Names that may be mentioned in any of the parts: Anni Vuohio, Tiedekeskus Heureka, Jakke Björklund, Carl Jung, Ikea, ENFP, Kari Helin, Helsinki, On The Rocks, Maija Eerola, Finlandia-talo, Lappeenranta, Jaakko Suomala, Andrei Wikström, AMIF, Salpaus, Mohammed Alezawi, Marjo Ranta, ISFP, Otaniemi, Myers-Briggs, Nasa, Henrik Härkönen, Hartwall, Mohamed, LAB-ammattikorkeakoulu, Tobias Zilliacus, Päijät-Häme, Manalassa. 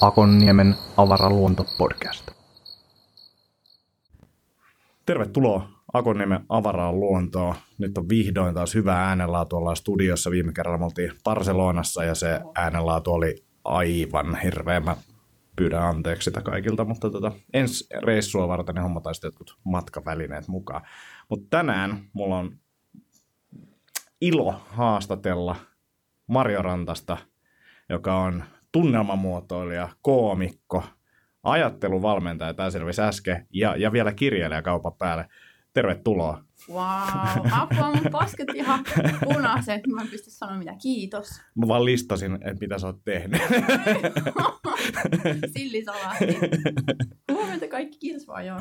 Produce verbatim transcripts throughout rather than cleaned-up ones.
Akonniemen avara luonto podcast. Tervetuloa Akonniemen avaraan luontoon. Nyt on vihdoin taas hyvä äänenlaatu. Ollaan studiossa. Viime kerralla me oltiin Barcelonassa ja se äänenlaatu oli aivan hirveä. Mä pyydän anteeksi sitä kaikilta, mutta tota, ensi reissua varten ne hommataan sitten jotkut matkavälineet mukaan. Mutta tänään mulla on ilo haastatella Marjo Rantasta, joka on tunnelmamuotoilija, koomikko, ajatteluvalmentaja, tämä selvisi äsken, ja, ja vielä kirjailija kaupan päälle. Tervetuloa. Wow, apua, mun posket ihan punaiset, mä en pysty sanoa mitä, kiitos. Mä vaan listasin, että mitä sä oot tehnyt. Sillisalaatti. Huomenta kaikki, kiitos vaan, joo.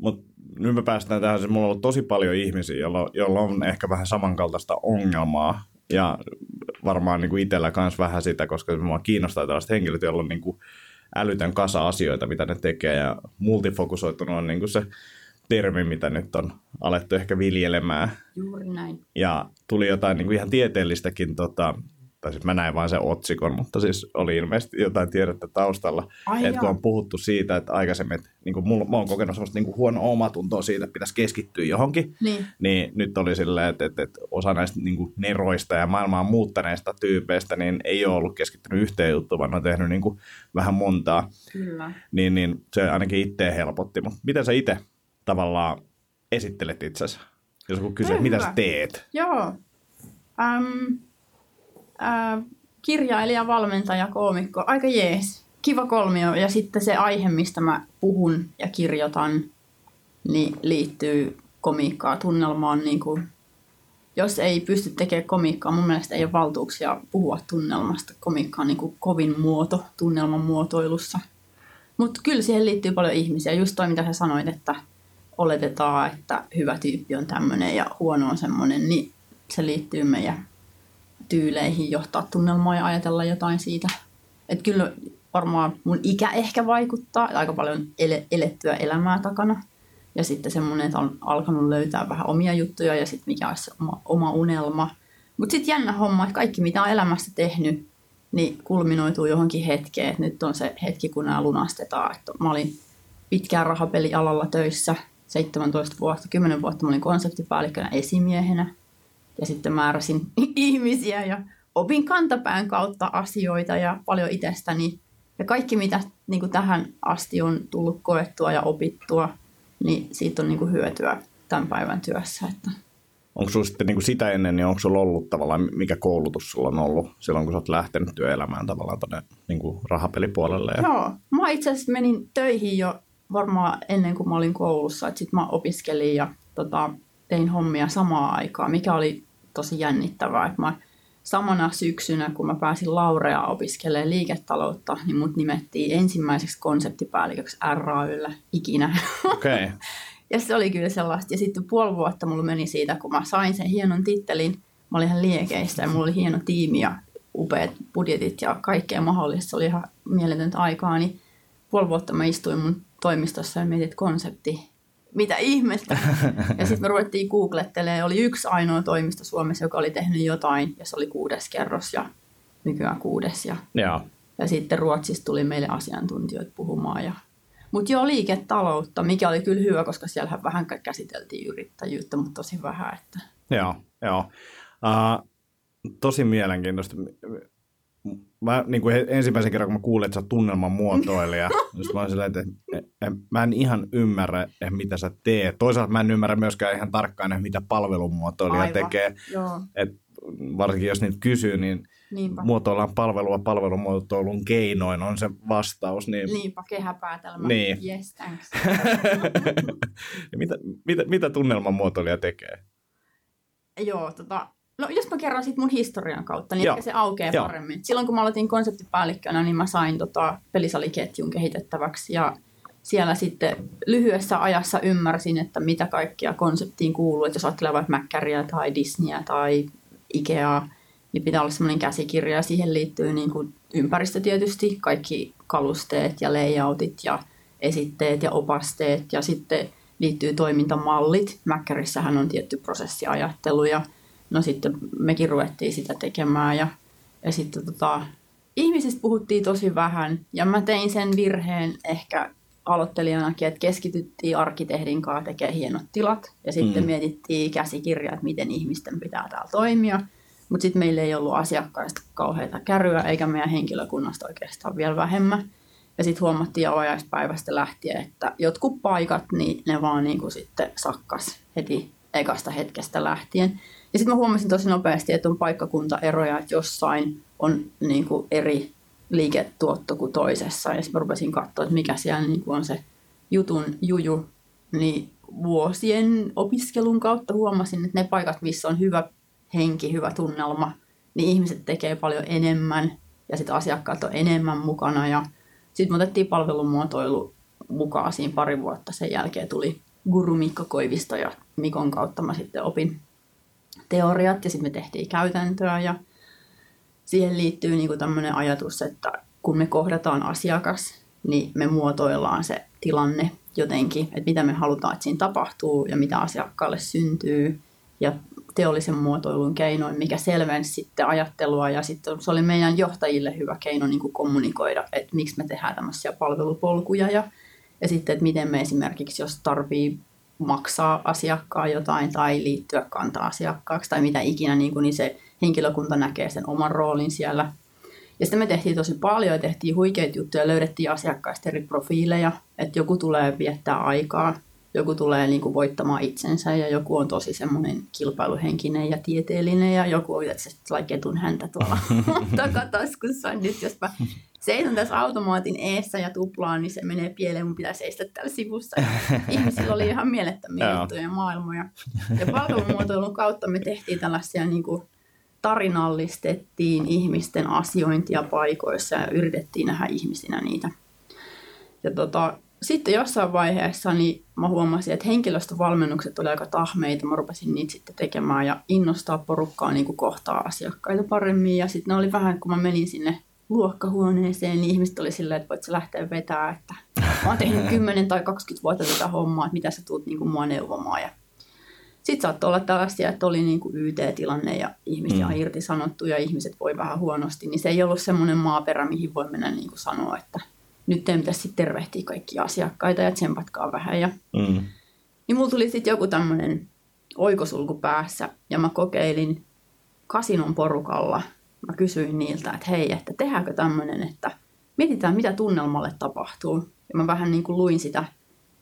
Mut nyt me päästään tähän, siis mulla on ollut tosi paljon ihmisiä, joilla, joilla on ehkä vähän samankaltaista ongelmaa, ja varmaan niin kuin itsellä myös vähän sitä, koska minua kiinnostaa tällaiset henkilöt, joilla on niin kuin älytön kasa asioita, mitä ne tekee, ja multifokusoitunut on niin kuin se termi, mitä nyt on alettu ehkä viljelemään. Juuri näin. Ja tuli jotain niin kuin ihan tieteellistäkin, tota, tai siis mä näin vain sen otsikon, mutta siis oli ilmeisesti jotain tiedettä taustalla. Ai että kun on puhuttu siitä, että aikaisemmin, että niin kuin mulla, mä oon kokenut semmoista niin kuin huonoa omatuntoa siitä, että pitäisi keskittyä johonkin, niin, niin nyt oli silleen, että, että, että osa näistä niin kuin neroista ja maailmaa muuttaneista tyypeistä niin ei ole ollut keskittynyt yhteen juttuun, vaan on tehnyt niin kuin vähän montaa. Kyllä. Niin, niin se ainakin itseä helpotti. Mutta miten sä itse tavallaan esittelet itsesi, jos joku kysyy, mitä sä teet? Joo. Um... Äh, kirjailija, valmentaja, koomikko, aika jees. Kiva kolmio. Ja sitten se aihe, mistä mä puhun ja kirjoitan, niin liittyy komiikkaan, tunnelmaan. Niin kuin, jos ei pysty tekemään komiikkaa, mun mielestä ei ole valtuuksia puhua tunnelmasta. Komiikka on niin kuin kovin muoto tunnelman muotoilussa. Mutta kyllä siihen liittyy paljon ihmisiä. Just toi, mitä sä sanoit, että oletetaan, että hyvä tyyppi on tämmöinen ja huono on semmoinen, niin se liittyy meidän tyyleihin johtaa tunnelmaa ja ajatella jotain siitä. Että kyllä varmaan mun ikä ehkä vaikuttaa, aika paljon ele- elettyä elämää takana. Ja sitten semmoinen, että on alkanut löytää vähän omia juttuja ja sitten mikä olisi oma, oma unelma. Mutta sitten jännä homma, että kaikki mitä on elämässä tehnyt, niin kulminoituu johonkin hetkeen. Et nyt on se hetki, kun nämä lunastetaan. Et mä olin pitkään rahapelialalla töissä, seitsemäntoista vuotta, kymmenen vuotta mä olin konseptipäällikkönä esimiehenä. Ja sitten määräsin ihmisiä ja opin kantapään kautta asioita ja paljon itsestäni. Ja kaikki, mitä niin kuin tähän asti on tullut koettua ja opittua, niin siitä on niin kuin hyötyä tämän päivän työssä. Että onko sinulla sitten niin kuin sitä ennen, niin onko sinulla ollut tavallaan, mikä koulutus sulla on ollut silloin, kun olet lähtenyt työelämään tavallaan tuonne niin kuin rahapelipuolelle? Ja joo. Mä itse asiassa menin töihin jo varmaan ennen kuin mä olin koulussa. Sitten mä opiskelin ja tota, tein hommia samaan aikaan, mikä oli tosi jännittävää. Että mä samana syksynä, kun mä pääsin Laureaan opiskelemaan liiketaloutta, niin mut nimettiin ensimmäiseksi konseptipäälliköksi R A Y:lle ikinä. Okay. Ja se oli kyllä sellaista. Ja sitten puoli vuotta mulla meni siitä, kun mä sain sen hienon tittelin. Mä olin ihan liekeissä ja mulla oli hieno tiimi ja upeat budjetit ja kaikkea mahdollista. Se oli ihan mieletöntä aikaa. Niin puoli vuotta mä istuin mun toimistossa ja mietin, että konsepti, mitä ihmettä. Ja sitten me ruvettiin googlettelemaan. Oli yksi ainoa toimisto Suomessa, joka oli tehnyt jotain. Ja se oli kuudes kerros ja nykyään kuudes. Ja, ja. ja sitten Ruotsista tuli meille asiantuntijoita puhumaan. Mutta joo, liiketaloutta, mikä oli kyllä hyvä, koska siellähän vähän käsiteltiin yrittäjyyttä, mutta tosi vähän. Että joo, joo. Uh, tosi mielenkiintoista. Mä niin kuin ensimmäisen kerran, kun mä kuulin, että sä oot tunnelman muotoilija, mä oon silleen, että mä en ihan ymmärrä, mitä sä teet. Toisaalta mä en ymmärrä myöskään ihan tarkkaan, mitä palvelumuotoilija aivan tekee. Et varsinkin jos niitä kysyy, niin niinpä, muotoillaan palvelua palvelumuotoilun keinoin on se vastaus. Niin niinpä, kehäpäätelmä. Niin. Yes, thanks. mitä, mitä, mitä tunnelman muotoilija tekee? Joo, tota... No jos mä kerron sit mun historian kautta, niin joo, ehkä se aukeaa joo paremmin. Silloin kun mä aloitin konseptipäällikkönä, niin mä sain tota pelisaliketjun kehitettäväksi ja siellä sitten lyhyessä ajassa ymmärsin, että mitä kaikkia konseptiin kuuluu. Että jos ajattelee vaikka Mäkkäriä tai Disneyä tai Ikeaa, niin pitää olla semmoinen käsikirja ja siihen liittyy niin kuin ympäristö tietysti, kaikki kalusteet ja layoutit ja esitteet ja opasteet ja sitten liittyy toimintamallit. Mäkkärissähän on tietty prosessiajattelu ja no sitten mekin ruvettiin sitä tekemään ja, ja sitten tota, ihmisistä puhuttiin tosi vähän ja mä tein sen virheen ehkä aloittelijanakin, että keskityttiin arkkitehdin kanssa tekemään hienot tilat ja sitten mm. mietittiin käsikirjaa, että miten ihmisten pitää täällä toimia. Mutta sitten meillä ei ollut asiakkaista kauheita kärryä, eikä meidän henkilökunnasta oikeastaan vielä vähemmän. Ja sitten huomattiin avajaispäivästä lähtien, että jotkut paikat, niin ne vaan niinku sitten sakkas heti ekasta hetkestä lähtien. Ja sitten mä huomasin tosi nopeasti, että on paikkakuntaeroja, että jossain on niinku eri liiketuotto kuin toisessa. Ja sitten rupesin katsoa, että mikä siellä niinku on se jutun juju. Niin vuosien opiskelun kautta huomasin, että ne paikat, missä on hyvä henki, hyvä tunnelma, niin ihmiset tekee paljon enemmän ja sitten asiakkaat on enemmän mukana. Ja sitten me otettiin palvelumuotoilu mukaan siinä pari vuotta. Sen jälkeen tuli guru Mikko Koivisto ja Mikon kautta mä sitten opin teoriat ja sitten me tehtiin käytäntöä. Ja siihen liittyy niinku tämmöinen ajatus, että kun me kohdataan asiakas, niin me muotoillaan se tilanne jotenkin, että mitä me halutaan, että siinä tapahtuu ja mitä asiakkaalle syntyy. Ja teollisen muotoilun keinoin, mikä selvensi sitten ajattelua ja sitten se oli meidän johtajille hyvä keino niin kuin kommunikoida, että miksi me tehdään tämmöisiä palvelupolkuja ja, ja sitten, että miten me esimerkiksi, jos tarvii maksaa asiakkaan jotain tai liittyä kanta-asiakkaaksi tai mitä ikinä, niin, kuin, niin se henkilökunta näkee sen oman roolin siellä. Ja sitten me tehtiin tosi paljon ja tehtiin huikeita juttuja, löydettiin asiakkaista eri profiileja, että joku tulee viettää aikaa. Joku tulee niin kuin voittamaan itsensä ja joku on tosi semmoinen kilpailuhenkinen ja tieteellinen ja joku on itse asiassa ketun häntä tuolla takataskussa. Nyt jos mä seison tässä automaatin eessä ja tuplaan, niin se menee pieleen, mun pitää seistä täällä sivussa. Ja ihmisillä oli ihan mielettömiä juttuja ja maailmoja. Ja palvelumuotoilun kautta me tehtiin tällaisia, niin kuin tarinallistettiin ihmisten asiointia paikoissa ja yritettiin nähdä ihmisinä niitä. Ja tota... Sitten jossain vaiheessa niin mä huomasin, että henkilöstövalmennukset oli aika tahmeita. Mä rupesin niitä sitten tekemään ja innostaa porukkaa niin kuin kohtaa asiakkaita paremmin. Ja sitten ne oli vähän, kun mä menin sinne luokkahuoneeseen, niin ihmiset oli silleen, että voit sä lähteä vetämään, että mä oon tehnyt kymmenen tai kaksikymmentä vuotta tätä hommaa, että mitä sä tuut niin kuin mua neuvomaan. Ja sitten saattoi olla tällaisia, että oli niin kuin Y T-tilanne ja ihmisiä on irtisanottu ja ihmiset voi vähän huonosti. Niin se ei ollut semmoinen maaperä, mihin voi mennä niin kuin sanoa, että nyt teidän pitäisi sitten tervehtiä kaikkia asiakkaita ja tsempatkaa vähän. Ja... Mm. Niin mulla tuli sitten joku tämmöinen oikosulku päässä ja mä kokeilin kasinon porukalla. Mä kysyin niiltä, että hei, että tehdäänkö tämmöinen, että mietitään mitä tunnelmalle tapahtuu. Ja mä vähän niin kuin luin sitä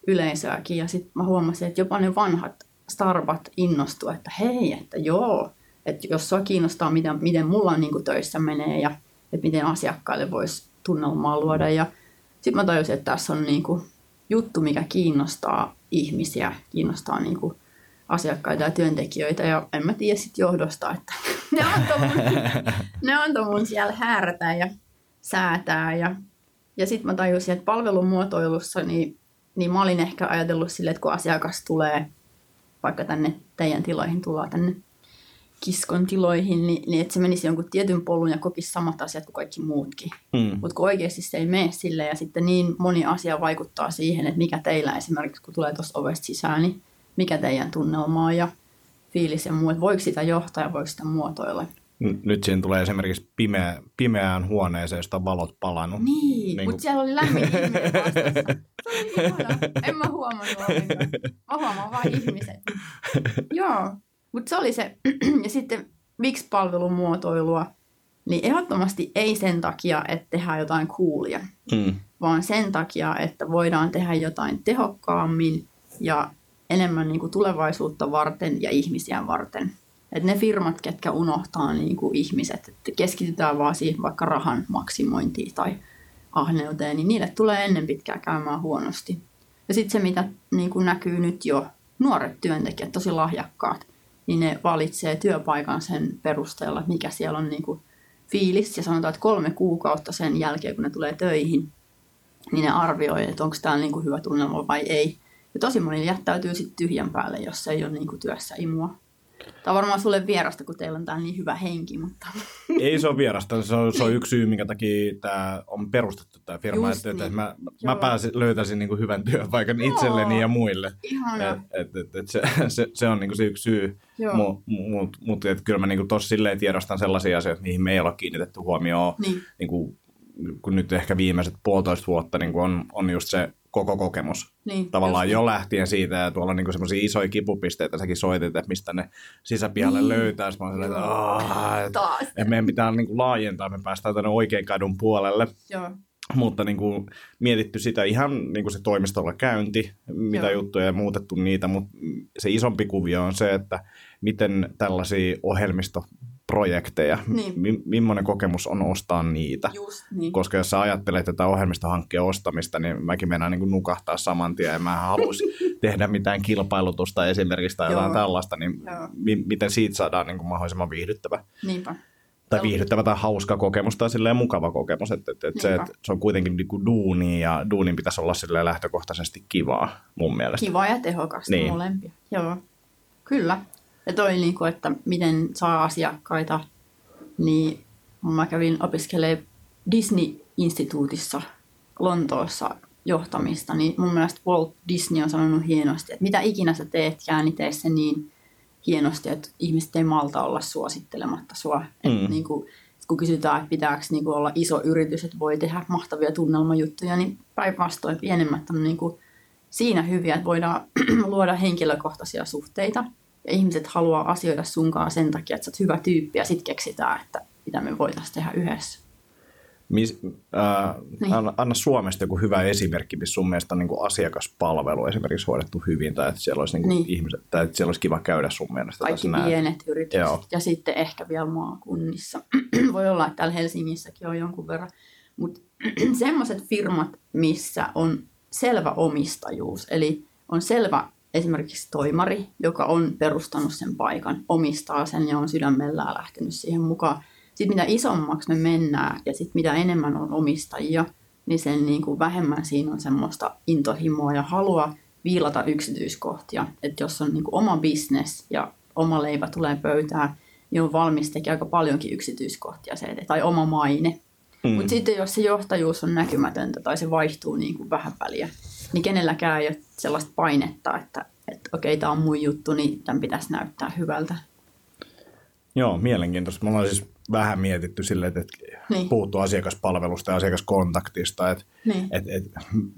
yleisöäkin ja sitten mä huomasin, että jopa ne vanhat starbat innostuivat, että hei, että joo. Että jos sua kiinnostaa, miten, miten mulla niin kuin töissä menee ja että miten asiakkaille voisi tunnelmaa luoda ja sitten mä tajusin, että tässä on niinku juttu, mikä kiinnostaa ihmisiä, kiinnostaa niinku asiakkaita ja työntekijöitä. Ja en mä tiedä sit johdosta, että ne antoi mun, ne antoi mun siellä häärätä ja säätää. Ja, ja sitten mä tajusin, että palvelumuotoilussa, niin, niin mä olin ehkä ajatellut silleen, että kun asiakas tulee vaikka tänne teidän tiloihin, tullaan tänne kiskon tiloihin, niin, niin että se menisi jonkun tietyn polun ja kokisi samat asiat kuin kaikki muutkin. Mm. Mutta kun oikeasti se ei mene silleen ja sitten niin moni asia vaikuttaa siihen, että mikä teillä esimerkiksi, kun tulee tuossa ovesta sisään, niin mikä teidän tunnelma on ja fiilis ja muu, että voiko sitä johtaa ja voiko sitä muotoilla. Nyt siinä tulee esimerkiksi pimeä, pimeään huoneeseen, josta on valot palannut. Niin, niin mutta kun... siellä oli lämmin ihminen vastassa. Se oli ihana. En mä huomannut ollenkaan. Mä huomaan vaan ihmiset. Joo. Mutta se oli se, ja sitten miksi palvelumuotoilua, niin ehdottomasti ei sen takia, että tehdään jotain coolia, mm. vaan sen takia, että voidaan tehdä jotain tehokkaammin ja enemmän niinku tulevaisuutta varten ja ihmisiä varten. Et ne firmat, ketkä unohtaa niinku ihmiset, että keskitytään vaan siihen vaikka rahan maksimointiin tai ahneuteen, niin niille tulee ennen pitkää käymään huonosti. Ja sitten se, mitä niinku näkyy nyt jo, nuoret työntekijät, tosi lahjakkaat, niin ne valitsee työpaikan sen perusteella, mikä siellä on niin kuin fiilis. Ja sanotaan, että kolme kuukautta sen jälkeen, kun ne tulee töihin, niin ne arvioi, että onko tämä niin kuin hyvä tunnelma vai ei. Ja tosi moni jättäytyy sitten tyhjän päälle, jos ei ole niin kuin työssä imua. Tämä on varmaan sulle vierasta, kun teillä on täällä niin hyvä henki, mutta... Ei se ole vierasta. Se on, se on yksi syy, minkä takia tämä on perustettu, tämä firma. Just että niin. Mä, mä pääsin, löytäisin niin kuin hyvän työpaikan joo. itselleni ja muille. Ihana. Et, et, et se, se, se on niin kuin se yksi syy. Mutta mut, mut, kyllä mä niin tuossa silleen tiedostan sellaisia asioita, mihin me ei ole kiinnitetty huomioon. Niin. Niin kuin, kun nyt ehkä viimeiset puolitoista vuotta niin kuin on, on just se... koko kokemus. Niin, tavallaan just. Jo lähtien siitä, ja tuolla on niinku semmoisia isoja kipupisteitä, säkin soitit, että mistä ne sisäpihalle niin. löytää. Mä oon silleen, että aah, et, et meidän pitää niinku laajentaa, me päästään tänne oikean kadun puolelle. Joo. Mutta niinku, mietitty sitä ihan niinku se toimistolla käynti, mitä Joo. juttuja ja muutettu niitä, mutta se isompi kuvio on se, että miten tällaisia ohjelmistoprojekteja, niin. mi- millainen kokemus on ostaa niitä. Just, niin. Koska jos sä ajattelet tätä ohjelmistohankkeen ostamista, niin mäkin mennään niinku nukahtaa saman tien, ja mä haluaisin tehdä mitään kilpailutusta esimerkiksi tai jotain tällaista, niin mi- miten siitä saadaan niinku mahdollisimman viihdyttävä. Niinpä. Tai viihdyttävä tai hauska kokemus tai silleen mukava kokemus. Että et, et se, et, se on kuitenkin niinku duuni ja duunin pitäisi olla silleen lähtökohtaisesti kivaa mun mielestä. Kivaa ja tehokasta niin. molempia. Joo, kyllä. Ja toi niinku, että miten saa asiakkaita, niin mä kävin opiskelemaan Disney-instituutissa Lontoossa johtamista, niin mun mielestä Walt Disney on sanonut hienosti, että mitä ikinä sä teetkään, niin tee se niin hienosti, että ihmiset ei malta olla suosittelematta sua. Mm. Et niinku, kun kysytään, että pitääkö niinku olla iso yritys, että voi tehdä mahtavia tunnelmajuttuja, niin päinvastoin pienemmät on niinku siinä hyviä, että voidaan luoda henkilökohtaisia suhteita. Ja ihmiset haluaa asioida sunkaan sen takia, että sä oot hyvä tyyppi ja sit keksitään, että mitä me voitaisiin tehdä yhdessä. Mis, äh, niin. anna, anna Suomesta joku hyvä esimerkki, missä sun mielestä on niin kuin asiakaspalvelu esimerkiksi hoidettu hyvin tai että siellä olisi, niin kuin niin. ihmiset, tai että siellä olisi kiva käydä sun mielestä. Kaikki pienet näin. Yritykset Joo. ja sitten ehkä vielä maakunnissa. Voi olla, että täällä Helsingissäkin on jonkun verran. Mutta semmoiset firmat, missä on selvä omistajuus, eli on selvä esimerkiksi toimari, joka on perustanut sen paikan, omistaa sen ja on sydämellään lähtenyt siihen mukaan. Sitten mitä isommaksi me mennään ja sitten mitä enemmän on omistajia, niin sen niin kuin vähemmän siinä on semmoista intohimoa ja halua viilata yksityiskohtia. Että jos on niin kuin oma bisnes ja oma leipä tulee pöytään, niin on valmis tekemään aika paljonkin yksityiskohtia se eteen, tai oma maine. Mm. Mutta sitten jos se johtajuus on näkymätöntä tai se vaihtuu niin kuin vähän väliä, niin kenelläkään ei ole sellaista painetta, että, että okei, tämä on mun juttu, niin tämän pitäisi näyttää hyvältä. Joo, mielenkiintoista. Me ollaan siis vähän mietitty silleen, että niin. puhuttu asiakaspalvelusta ja asiakaskontaktista, että niin. et, et,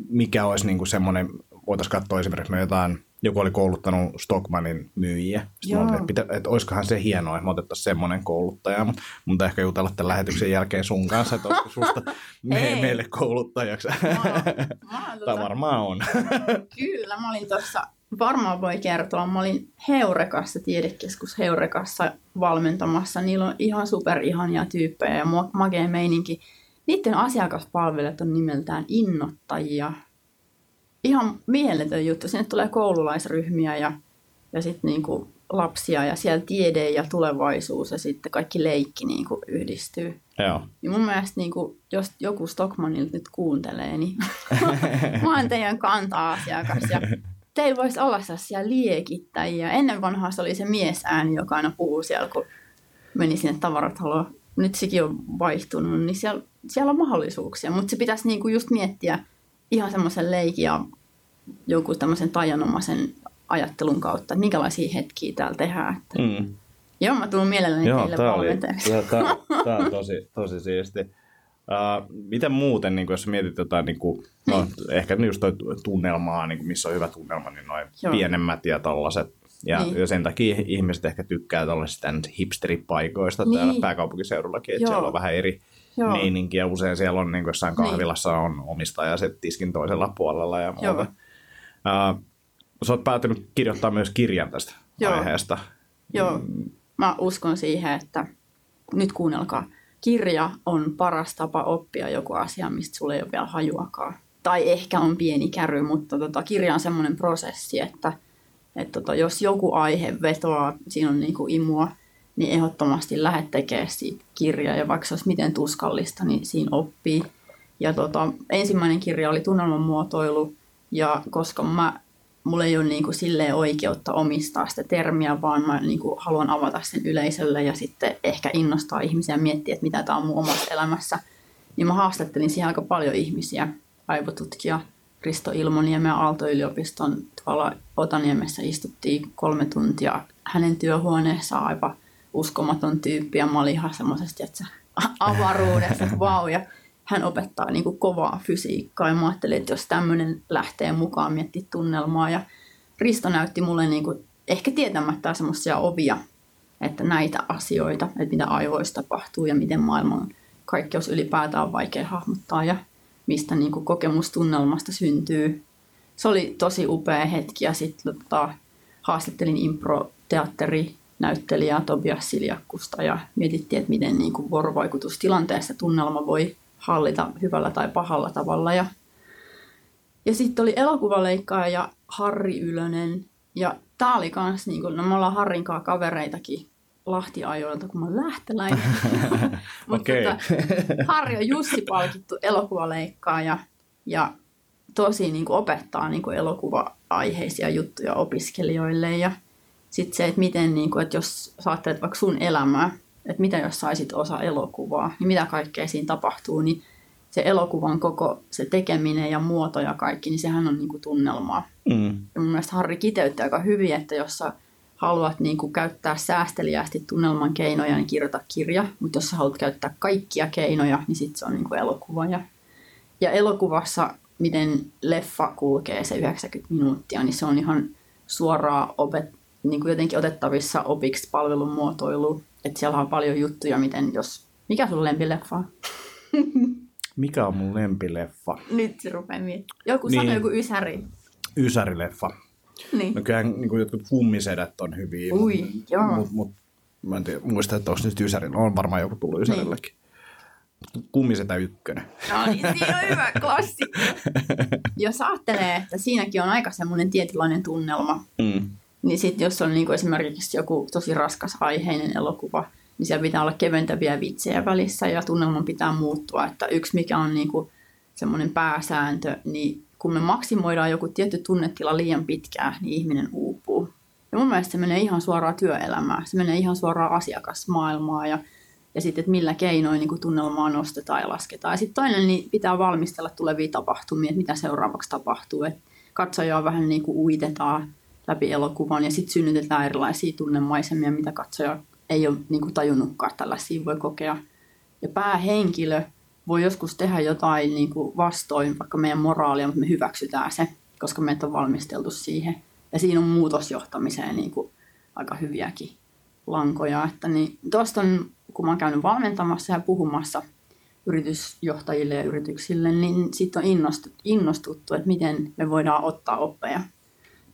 mikä olisi niinku semmoinen, voitaisiin katsoa esimerkiksi jotain, joku oli kouluttanut Stockmanin myyjiä. Olin, että, että olisikohan se hienoa, että me otettaisiin semmoinen kouluttaja, mutta, mutta ehkä jutella tämän lähetyksen jälkeen sun kanssa, että olisiko susta me, meille kouluttajaksi. Mä, mä tota, tämä varmaan on. Kyllä, mä olin tuossa, varmaan voi kertoa, mä olin Heurekassa, Tiedekeskus Heurekassa valmentamassa. Niillä on ihan superihania tyyppejä ja makea meininki. Niiden asiakaspalvelijat on nimeltään innottajia. Ihan mieletön juttu. Sinne tulee koululaisryhmiä ja, ja sitten niinku lapsia ja siellä tiede ja tulevaisuus ja sitten kaikki leikki niinku yhdistyy. Joo. Ja mun mielestä, niinku, jos joku Stockmanilta nyt kuuntelee, niin mä oon teidän kanta-asiakas. Ja teillä voisi olla siellä liekittäjiä. Ennen vanhaa se oli se miesääni, joka aina puhuu siellä, kun meni sinne tavarataloon. Nyt sekin on vaihtunut, niin siellä, siellä on mahdollisuuksia. Mutta se pitäisi niinku just miettiä ihan semmoisen leikin ja jonkun tämmöisen tajanomaisen ajattelun kautta, että minkälaisia hetkiä täällä tehdään. Että... Mm. Joo, mä tulen mielelläni Joo, teille palveluteeksi. Tämä on tosi, tosi siisti. Uh, miten muuten, niin jos mietit jotain, niin kuin, no, ehkä just toi tunnelmaa, niin kuin, missä on hyvä tunnelma, niin noin pienemmät ja tollaset. Ja, niin. ja sen takia ihmiset ehkä tykkää tällaisista hipsteripaikoista niin. täällä pääkaupunkiseudullakin, että Joo. siellä on vähän eri Joo. meininkiä. Usein siellä on niin jossain kahvilassa niin. on omistaja se tiskin toisella puolella ja muuta. Uh, sä oot päätynyt kirjoittaa myös kirjan tästä Joo. aiheesta. Joo, mm. mä uskon siihen, että nyt kuunnelkaa. Kirja on paras tapa oppia joku asia, mistä sulla ei ole vielä hajuakaan. Tai ehkä on pieni käry, mutta tota, kirja on semmoinen prosessi, että et tota, jos joku aihe vetoaa, siinä on niinku imua, niin ehdottomasti lähde tekemään siitä kirjaa. Ja vaikka se olisi miten tuskallista, niin siinä oppii. Ja tota, ensimmäinen kirja oli tunnelman muotoilu. Ja koska mä mulla ei ole niin kuin silleen oikeutta omistaa sitä termiä, vaan mä niin kuin haluan avata sen yleisölle ja sitten ehkä innostaa ihmisiä miettiä, että mitä tämä on mun omassa elämässä. Niin mä haastattelin siihen aika paljon ihmisiä, aivotutkija Risto Ilmoniemen ja Aalto-yliopiston tuolla Otaniemessä istuttiin kolme tuntia hänen työhuoneessaan, aivan uskomaton tyyppi ja mä olin ihan semmoisesti, että avaruudessa, että vau, ja hän opettaa niin kuin kovaa fysiikkaa ja mä ajattelin, että jos tämmöinen lähtee mukaan miettimään tunnelmaa ja Risto näytti mulle niin kuin ehkä tietämättä semmoisia ovia, että näitä asioita, että mitä aivoissa tapahtuu ja miten maailman kaikkeus ylipäätään on vaikea hahmottaa ja mistä niin kuin kokemustunnelmasta syntyy. Se oli tosi upea hetki ja sitten tota, haastattelin improteatterinäyttelijää Tobias Zilliacusta ja mietittiin, että miten niin kuin vuorovaikutustilanteessa tunnelma voi hallita hyvällä tai pahalla tavalla. Ja, ja sitten oli elokuvaleikkaaja Harri Ylönen. Ja tää oli kans, niin kun, no me ollaan Harrin kanssa kavereitakin Lahti-ajoilta, kun mä oon lähteläinen. Mutta tota, Harri on Jussi palkittu elokuvaleikkaaja ja tosi niin kun opettaa niin kun elokuva-aiheisia juttuja opiskelijoille. Ja sitten se, että miten, niin kun, että jos sä ajattelet vaikka sun elämää, että mitä jos saisit osa elokuvaa, niin mitä kaikkea siinä tapahtuu, niin se elokuvan koko se tekeminen ja muoto ja kaikki, niin sehän on niinku tunnelmaa. Mm. Ja mun mielestä Harri kiteyttää aika hyvin, että jos sä haluat niinku käyttää säästeliästi tunnelman keinoja, niin kirjoita kirja, mutta jos sä haluat käyttää kaikkia keinoja, niin sitten se on niinku elokuva. Ja, ja elokuvassa, miten leffa kulkee se yhdeksänkymmentä minuuttia, niin se on ihan suoraan opet- niinku jotenkin otettavissa opiksi palvelun muotoiluun. Että siellä on paljon juttuja, miten jos... Mikä sun lempileffa on? Mikä on mun lempileffa? Nyt se rupeaa miettimään. Joku niin, sanoi joku ysäri. Ysärileffa. Niin. No kyllähän niin jotkut kummisedät on hyviä. Ui, mut, joo. Mut, mut, mä en tiedä, muista, että onko nyt ysärillä. On varmaan joku tullut ysärillekin. Niin. Kummisetä ykkönen. No niin, siinä on hyvä klassikko. Jos ajattelee, että siinäkin on aika semmoinen tietynlainen tunnelma. Mm. Niin sitten jos on niinku esimerkiksi joku tosi raskas aiheinen elokuva, niin siellä pitää olla keventäviä vitsejä välissä ja tunnelman pitää muuttua. Että yksi mikä on niinku semmoinen pääsääntö, niin kun me maksimoidaan joku tietty tunnetila liian pitkään, niin ihminen uupuu. Ja mun mielestä se menee ihan suoraan työelämään, se menee ihan suoraan asiakasmaailmaan ja, ja sitten, että millä keinoin niinku tunnelmaa nostetaan ja lasketaan. Ja sitten toinen, niin pitää valmistella tulevia tapahtumia, että mitä seuraavaksi tapahtuu. Et katsojaa vähän niinku uitetaan läpi elokuvan ja sitten synnytetään erilaisia tunnemaisemia, mitä katsoja ei ole niin kuin tajunnutkaan, tällaisia voi kokea. Ja päähenkilö voi joskus tehdä jotain niin kuin vastoin vaikka meidän moraalia, mutta me hyväksytään se, koska meitä on valmisteltu siihen. Ja siinä on muutosjohtamiseen niin kuin aika hyviäkin lankoja. Että niin, tuosta on, kun mä oon käynyt valmentamassa ja puhumassa yritysjohtajille ja yrityksille, niin siitä on innostuttu, että miten me voidaan ottaa oppeja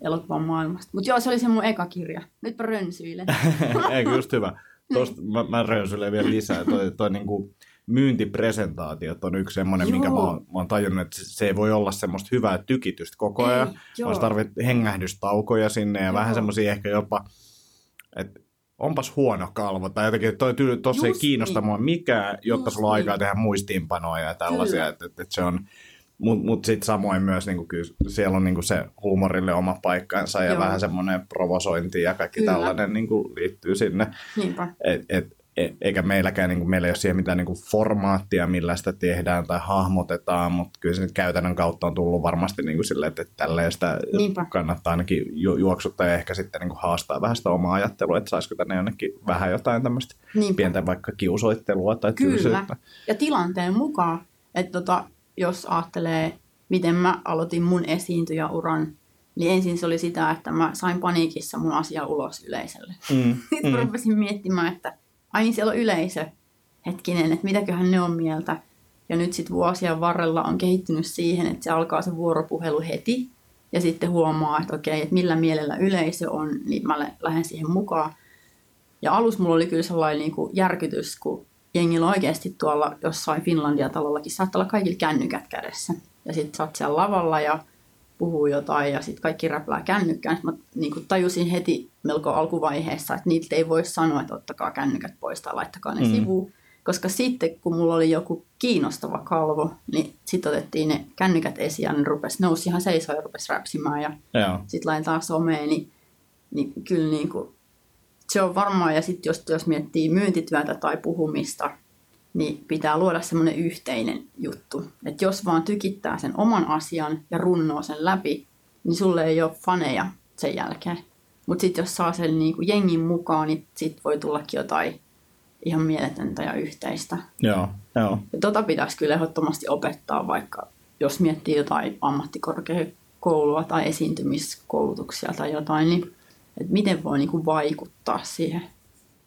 elokuvan maailmasta. Mutta joo, se oli se mun eka kirja. Nyt mä rönsyilen. Eikö just hyvä. Tosta mä, mä rönsyilen vielä lisää. Toi, toi niinku myyntipresentaatiot on yksi semmoinen, minkä mä oon, mä oon tajunnut, että se ei voi olla semmoista hyvää tykitystä koko ajan. Ei, vaan tarvit hengähdystaukoja sinne ja joo, vähän semmoisia ehkä jopa, että onpas huono kalvo tai jotenkin, että tuossa ei kiinnosta niin mua mikään, jotta just sulla on aikaa niin tehdä muistiinpanoja ja tällaisia, että et, et se on... Mutta mut sitten samoin myös niinku, kyllä siellä on niinku, se huumorille oma paikkansa ja joo, vähän semmoinen provosointi ja kaikki kyllä tällainen niinku, liittyy sinne. Et, et, e, eikä meilläkään, niinku, meillä ei ole siihen mitään niinku, formaattia, millä sitä tehdään tai hahmotetaan, mutta kyllä se nyt käytännön kautta on tullut varmasti niinku, silleen, että tällaista niinpä kannattaa ainakin ju- juoksuttaa ja ehkä sitten niinku, haastaa vähän sitä omaa ajattelua, että saisiko tänne jonnekin vähän jotain tämmöistä pientä vaikka kiusoittelua tai tylsyyttä. Ja tilanteen mukaan, että tota... Jos ajattelee, miten mä aloitin mun esiintyjäuran, niin ensin se oli sitä, että mä sain paniikissa mun asia ulos yleisölle. Mm. Sitten mm. rupesin miettimään, että aina siellä on yleisö, hetkinen, että mitäköhän ne on mieltä. Ja nyt sitten vuosien varrella on kehittynyt siihen, että se alkaa se vuoropuhelu heti. Ja sitten huomaa, että okei, että millä mielellä yleisö on, niin mä lähden siihen mukaan. Ja alus mulla oli kyllä sellainen niin kuin järkytys, kun jengillä on oikeasti tuolla jossain Finlandia-talollakin, saattaa olla kaikilla kännykät kädessä. Ja sitten sä oot siellä lavalla ja puhuu jotain ja sitten kaikki räplää kännykkään. Sitten mä niin tajusin heti melko alkuvaiheessa, että niiltä ei voi sanoa, että ottakaa kännykät pois tai laittakaa ne mm. sivuun. Koska sitten, kun mulla oli joku kiinnostava kalvo, niin sitten otettiin ne kännykät esiin ja ne rupesi nousi ihan seisoon ja rupesi räpsimään. Ja sitten laitetaan someen, niin, niin kyllä niin kuin, se on varmaan. Ja sitten jos, jos miettii myyntityötä tai puhumista, niin pitää luoda semmoinen yhteinen juttu. Että jos vaan tykittää sen oman asian ja runnoo sen läpi, niin sulle ei ole faneja sen jälkeen. Mutta sitten jos saa sen niin kuin jengin mukaan, niin sitten voi tullakin jotain ihan mieletöntä ja yhteistä. Joo, joo. Ja tota pitäisi kyllä ehdottomasti opettaa, vaikka jos miettii jotain ammattikorkeakoulua tai esiintymiskoulutuksia tai jotain, niin että miten voi niin kuin vaikuttaa siihen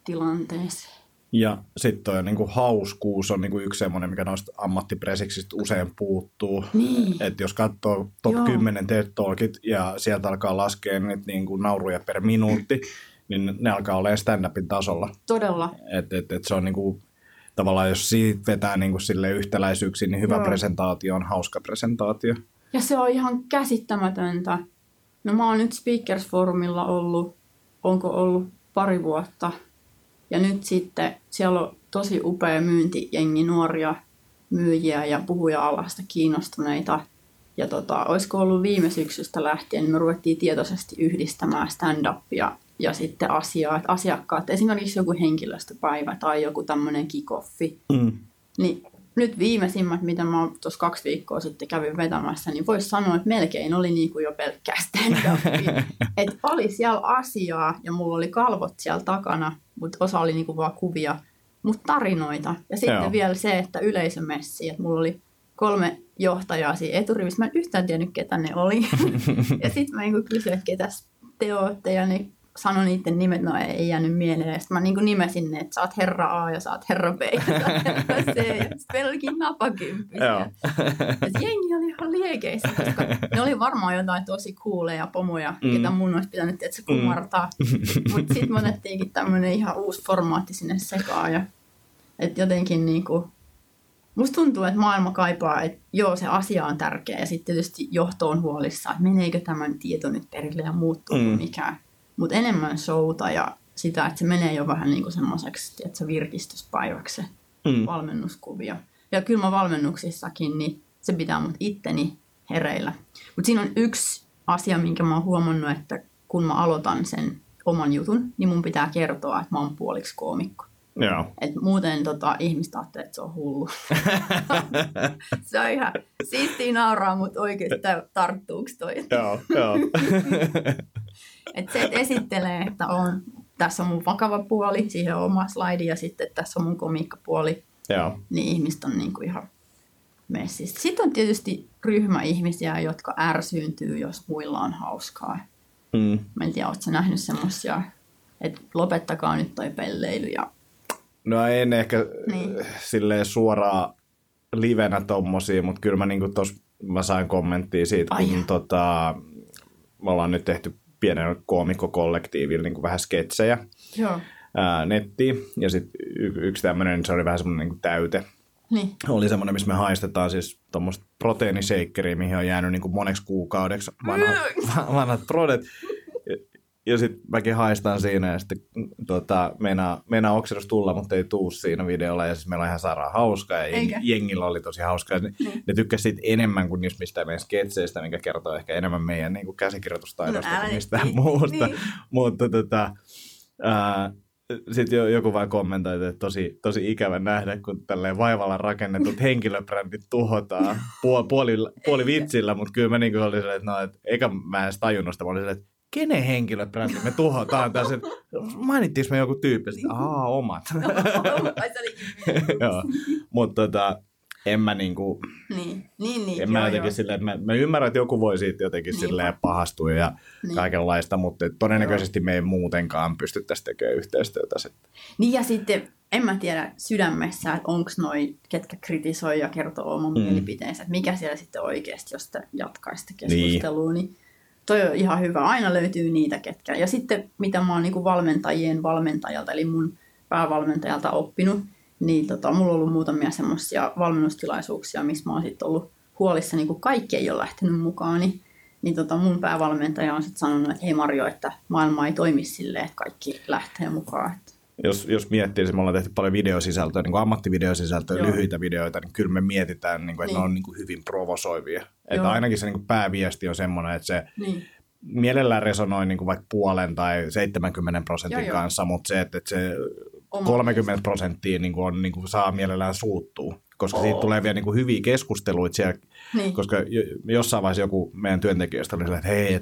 tilanteeseen. Ja sitten tuo niinku hauskuus on niinku yksi semmoinen, mikä noista ammattipresiksistä usein puuttuu. Niin. Että jos katsoo top Joo. kymmenen TED-talkit ja sieltä alkaa laskea niitä niinku nauruja per minuutti, niin ne alkaa olemaan stand-upin tasolla. Todella. Että et, et se on niinku, tavallaan, jos siitä vetää niinku sille yhtäläisyyksiin, niin hyvä Joo. presentaatio on hauska presentaatio. Ja se on ihan käsittämätöntä. No mä oon nyt Speakers-foorumilla ollut, onko ollut pari vuotta. Ja nyt sitten siellä on tosi upea myyntijengi, nuoria myyjiä ja puhuja-alasta kiinnostuneita. Ja tota, olisiko ollut viime syksystä lähtien, niin me ruvettiin tietoisesti yhdistämään stand-upia ja sitten asiaa. Että asiakkaat, esimerkiksi joku henkilöstöpäivä tai joku tämmöinen kick-offi. Mm. Niin nyt viimeisimmät, mitä mä tuossa kaksi viikkoa sitten kävin vetämässä, niin voisi sanoa, että melkein oli niin kuin jo pelkkää stand-upia. Että oli siellä asiaa ja mulla oli kalvot siellä takana. Mutta osa oli niinku vaan kuvia, mutta tarinoita. Ja sitten Joo. vielä se, että yleisömessi, että mulla oli kolme johtajaa siinä eturivissä. Mä en yhtään tiennyt, ketä ne oli. Ja sitten mä niinku kysyin, että ketäs te ootte, ja ne sanoi niiden nimet, no ei jäänyt mieleen. Ja sitten mä niinku nimesin ne, että sä oot herra A ja sä oot herra B ja sä oot herra C. Ja sitten meillä olikin napakymppisiä. Jengi oli ihan liekeissä, koska ne oli varmaan jotain tosi cooleja pomoja, mm. ketä mun olisi pitänyt tietysti kumartaa. Mm. Mutta sitten me otettiinkin tämmöinen ihan uusi formaatti sinne sekaan. Ja, et jotenkin niinku, musta tuntuu, että maailma kaipaa, että joo, se asia on tärkeä. Ja sitten tietysti johto on huolissaan, että meneekö tämän tieto nyt perille ja muuttuu mm. mikään. Mutta enemmän showta ja sitä, että se menee jo vähän niin kuin semmoiseksi, että se virkistyspäiväksi mm. valmennuskuvia. Ja kyllä mä valmennuksissakin, niin se pitää mut itteni hereillä. Mutta siinä on yksi asia, minkä mä oon huomannut, että kun mä aloitan sen oman jutun, niin mun pitää kertoa, että mä oon puoliksi koomikko. Yeah. Et muuten tota, ihmiset ajattelee, että se on hullu. Se on ihan siistiä nauraa, mutta oikeasti tarttuuko toi? Joo, joo. Että se, että esittelee, että on, tässä on mun vakava puoli, siihen on oma slaidi ja sitten tässä on mun komiikkapuoli, Joo. niin ihmiset on niinku ihan messissä. Sitten on tietysti ryhmä ihmisiä, jotka ärsyyntyy, jos muilla on hauskaa. Mm. Mä en tiedä, ootko sä nähnyt semmosia, että lopettakaa nyt toi pelleily. Ja... No en ehkä niin. silleen suoraan livenä tommosia, mutta kyllä mä, niinku tos, mä sain kommenttia siitä, Ai. kun tota, me ollaan nyt tehty pienellä koomikkokollektiivilla niin kuin vähän sketsejä Joo. Ää, nettiin. Ja sitten y- yksi tämmöinen, niin se oli vähän semmoinen niin täyte. Niin. Oli semmoinen, missä me haistetaan siis tuommoista proteiiniseikkeriä, mihin on jäänyt niin kuin moneksi kuukaudeksi vanhat, vanhat prodet. Ja, ja sitten mäkin haistan siinä ja sitten tota, meinaa, meinaa oksidus tulla, mutta ei tuu siinä videolla. Ja siis meillä on ihan sairaan hauskaa ja jeng, jengillä oli tosi hauskaa. Ne, niin. ne tykkäsivät siitä enemmän kuin niistä mistään meidän sketseistä, mikä kertoo ehkä enemmän meidän niin kuin käsikirjoitustaidosta no, kuin mistään niin. muusta. Niin. Mutta tota, ää, sitten joku vain kommentoi, että tosi, tosi ikävä nähdä, kun tälleen vaivalla rakennetut henkilöbrändit tuhotaan puoli, puoli, puoli vitsillä. Mutta kyllä mä niin kuin olin silleen, että no, et, eikä mä edes tajunnut sitä. Mä olin silleen, kenen henkilöbrändi me tuhotaan tässä? Mainittiinko me joku tyyppi? Sitten, aah, omat. Joo, mutta tota, en mä niinku... Niin, niin, niin. En joo, mä jotenkin joo. silleen, mä, mä ymmärrän, että joku voi siitä jotenkin niin. silleen pahastua ja niin. kaikenlaista, mutta todennäköisesti joo. me ei muutenkaan pystyttäisi tekemään yhteistyötä sitten. Niin ja sitten, en mä tiedä sydämessä, että onko noi, ketkä kritisoi ja kertoo oman mm. mielipiteensä, että mikä siellä sitten oikeasti, jos te jatkaisi sitä keskustelua, niin... niin toi on ihan hyvä. Aina löytyy niitä, ketkä. Ja sitten, mitä mä oon niin kuin valmentajien valmentajalta, eli mun päävalmentajalta oppinut, niin tota, mulla on ollut muutamia semmoisia valmennustilaisuuksia, missä mä oon sitten ollut huolissa, niin kuin kaikki ei ole lähtenyt mukaan, niin, niin tota, mun päävalmentaja on sitten sanonut, että hei Marjo, että maailma ei toimi silleen, että kaikki lähtee mukaan. Että Jos, jos miettii, niin me ollaan tehty paljon videosisältöä, niin kuin ammattivideosisältöä, joo, lyhyitä videoita, niin kyllä me mietitään, niin kuin, että niin, ne on niin kuin hyvin provosoivia. Että ainakin se niin kuin pääviesti on semmoinen, että se niin mielellään resonoi niin kuin vaikka puolen tai seitsemänkymmenen prosentin joo, kanssa, mutta se, että, että se oma kolmekymmentä prosenttia niin kuin on, niin kuin saa mielellään suuttua, koska oh. siitä tulee vielä niin kuin hyviä keskusteluita siellä, niin, koska jossain vaiheessa joku meidän työntekijöistä oli sillä, että hei,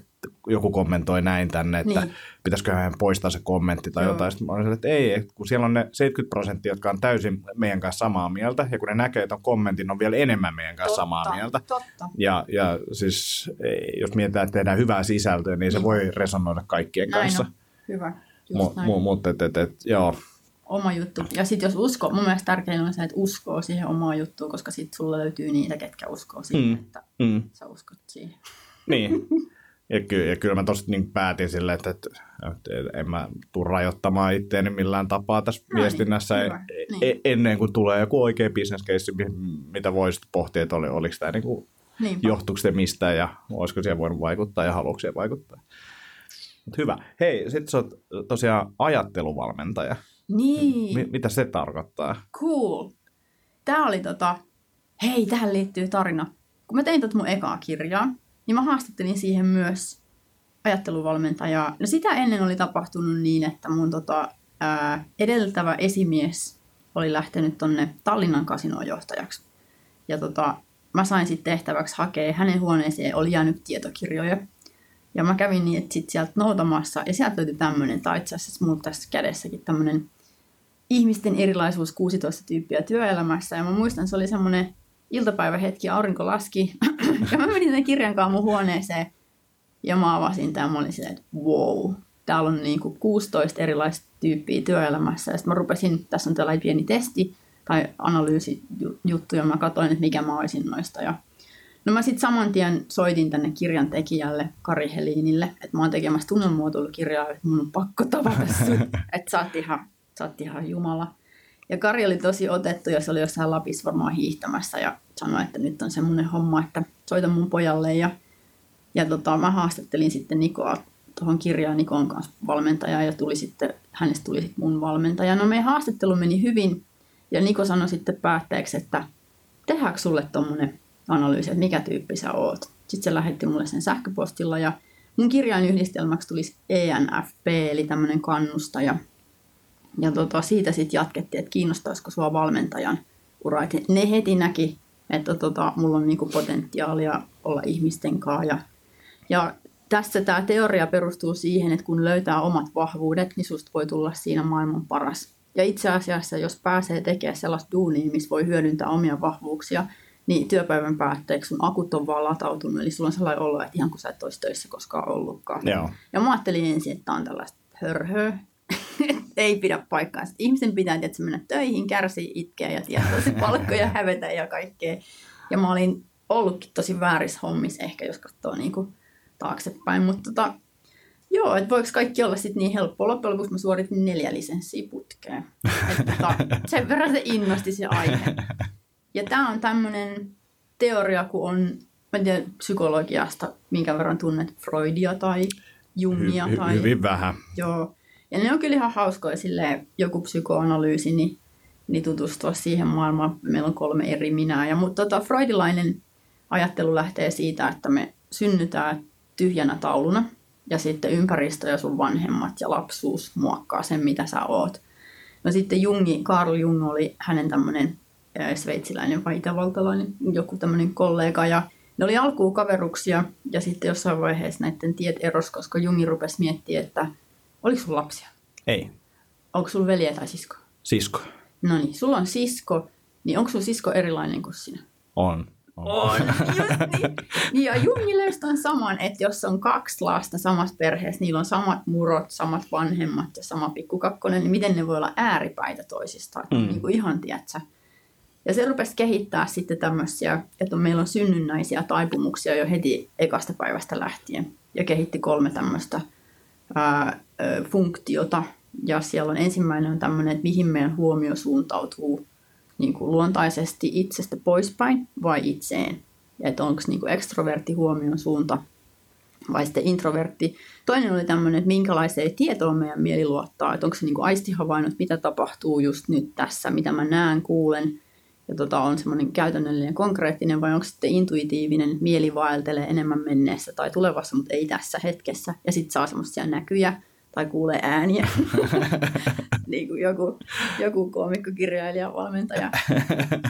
joku kommentoi näin tänne, että niin, pitäisiköhän hän poistaa se kommentti tai joo, jotain. Sitten mä olin sillä, että ei, kun siellä on ne seitsemänkymmentä prosenttia, jotka on täysin meidän kanssa samaa mieltä, ja kun ne näkee, että on kommentin, on vielä enemmän meidän kanssa totta, samaa mieltä. Totta. Ja, ja siis jos mietitään, että tehdään hyvää sisältöä, niin se niin voi resonoida kaikkien näin kanssa. On. Hyvä, just mu- näin. Mu- mutta et, et, et, joo. Oma juttu. Ja sitten jos uskoo, mun mielestä tärkein on se, että uskoo siihen omaa juttuun, koska sitten sulla löytyy niitä, ketkä uskoo siihen, mm. että mm. sä uskot siihen. Niin. Ja, ky- ja kyllä mä tosta niin päätin silleen, että, että, että en mä tuu rajoittamaan itseäni millään tapaa tässä no, viestinnässä niin, e- niin. ennen kuin tulee joku oikea business case, mitä voisi pohtia, että oli, oliko tämä niin kuin, johtuuko se mistään ja olisiko siihen voinut vaikuttaa ja haluatko siihen vaikuttaa. Mut hyvä. Hei, sit sä oot tosiaan ajatteluvalmentaja. Niin. M- mitä se tarkoittaa? Cool. Tää oli tota, hei, tähän liittyy tarina. Kun mä tein tota mun ekaa kirjaa, niin mä haastattelin siihen myös ajatteluvalmentajaa. No sitä ennen oli tapahtunut niin, että mun tota, ää, edeltävä esimies oli lähtenyt tonne Tallinnan kasinoon johtajaksi. Ja tota, mä sain sitten tehtäväksi hakea. Hänen huoneeseen oli jäänyt tietokirjoja. Ja mä kävin niin, että sit sieltä noutamassa. Ja sieltä löytyi tämmönen, tai itse asiassa mulla tässä kädessäkin tämmönen ihmisten erilaisuus, kuusitoista tyyppiä työelämässä. Ja mä muistan, se oli semmoinen iltapäivähetki, aurinko laski. Ja mä menin tämän kirjan kanssa mun huoneeseen ja mä avasin tämän. Mä olin silleen, että wow, täällä on niinku kuusitoista erilaista tyyppiä työelämässä. Ja sitten mä rupesin, tässä on tällainen pieni testi tai analyysijuttu, ja mä katsoin, että mikä mä olisin noista. Ja no mä sitten saman tien soitin tänne kirjan tekijälle, Kari Helinille, että mä oon tekemässä tunnelmuotoilukirjaa, että mun on pakko tavata sut, että sä oot ihan, sä oot ihan jumala. Ja Kari oli tosi otettu ja se oli jossain Lapissa varmaan hiihtämässä ja sanoi, että nyt on semmoinen homma, että soita mun pojalle. Ja, ja tota, mä haastattelin sitten Nicoa tuohon kirjaan, Nicon kanssa valmentajaa, ja tuli sitten, hänestä tuli sitten mun valmentaja. No meidän haastattelu meni hyvin ja Nico sanoi sitten päätteeksi, että tehdäänkö sulle tommonen analyysi, että mikä tyyppi sä oot. Sitten se lähetti mulle sen sähköpostilla ja mun kirjan yhdistelmäksi tulisi E N F P, eli tämmöinen kannustaja. Ja tota, siitä sitten jatkettiin, että kiinnostaisiko sua valmentajan ura. Et ne heti näki, että tota, mulla on niinku potentiaalia olla ihmisten kanssa. Ja, ja tässä tämä teoria perustuu siihen, että kun löytää omat vahvuudet, niin susta voi tulla siinä maailman paras. Ja itse asiassa, jos pääsee tekemään sellaista duunia, missä voi hyödyntää omia vahvuuksia, niin työpäivän päätteeksi sun akut on vaan latautunut, eli sulla on sellainen olo, että ihan kun sä et olisi töissä koskaan ollutkaan. Joo. Ja mä ajattelin ensin, että tää on tällaista hörhöä, ei pidä paikkaa. Sitten ihmisen pitää tietysti mennä töihin, kärsii, itkeä ja tietää se palkkoja, hävetä ja kaikkea. Ja mä olin ollutkin tosi väärissä hommissa ehkä, jos katsoo niin kuin taaksepäin, mutta tota, joo, että voiko kaikki olla sitten niin helppoa. Loppujen lopuksi mä suoritin neljä lisenssiä putkeen. Tota, sen verran se innosti se aihe. Ja tämä on tämmöinen teoria, kun on, mä en tiedä, psykologiasta, minkä verran tunnet Freudia tai Jungia. Hy- tai, hyvin vähän. Joo. Ja ne on kyllä ihan hauskoja silleen, joku psykoanalyysi, niin, niin tutustua siihen maailmaan. Meillä on kolme eri minää. Ja, mutta tota, freudilainen ajattelu lähtee siitä, että me synnytään tyhjänä tauluna. Ja sitten ympäristö ja sun vanhemmat ja lapsuus muokkaa sen, mitä sä oot. No sitten Jungi, Carl Jung oli hänen tämmöinen sveitsiläinen vai itävaltalainen, joku tämmöinen kollega. Ja ne oli alkuun kaveruksia ja sitten jossain vaiheessa näiden tiet erosi, koska Jungi rupesi miettimään, että oliko sulla lapsia? Ei. Onko sulla veljeä tai sisko? Sisko. No niin, sulla on sisko, niin onko sulla sisko erilainen kuin sinä? On. On, on just niin. niin. Ja Jungi löysi on saman, että jos on kaksi lasta samassa perheessä, niillä on samat murot, samat vanhemmat ja sama pikkukakkonen, niin miten ne voi olla ääripäitä toisistaan? Mm. Niin kuin ihan, tiedätkö? Ja se rupesi kehittää sitten tämmöisiä, että meillä on synnynnäisiä taipumuksia jo heti ekasta päivästä lähtien. Ja kehitti kolme tämmöistä ää, funktiota. Ja siellä on ensimmäinen on tämmöinen, että mihin meidän huomio suuntautuu niin kuin luontaisesti itsestä poispäin vai itseen. Ja että onko niin kuin ekstrovertti huomion suunta vai sitten introvertti. Toinen oli tämmöinen, että minkälaiseen tietoon meidän mieli luottaa, että onko se niin kuin aistihavainnot, mitä tapahtuu just nyt tässä, mitä mä näen, kuulen, ja tota, on semmoinen käytännöllinen, konkreettinen, vai onko sitten intuitiivinen, että mieli vaeltelee enemmän menneessä tai tulevassa, mutta ei tässä hetkessä, ja sitten saa semmoisia näkyjä tai kuulee ääniä, niin kuin joku, joku koomikko-kirjailija, valmentaja,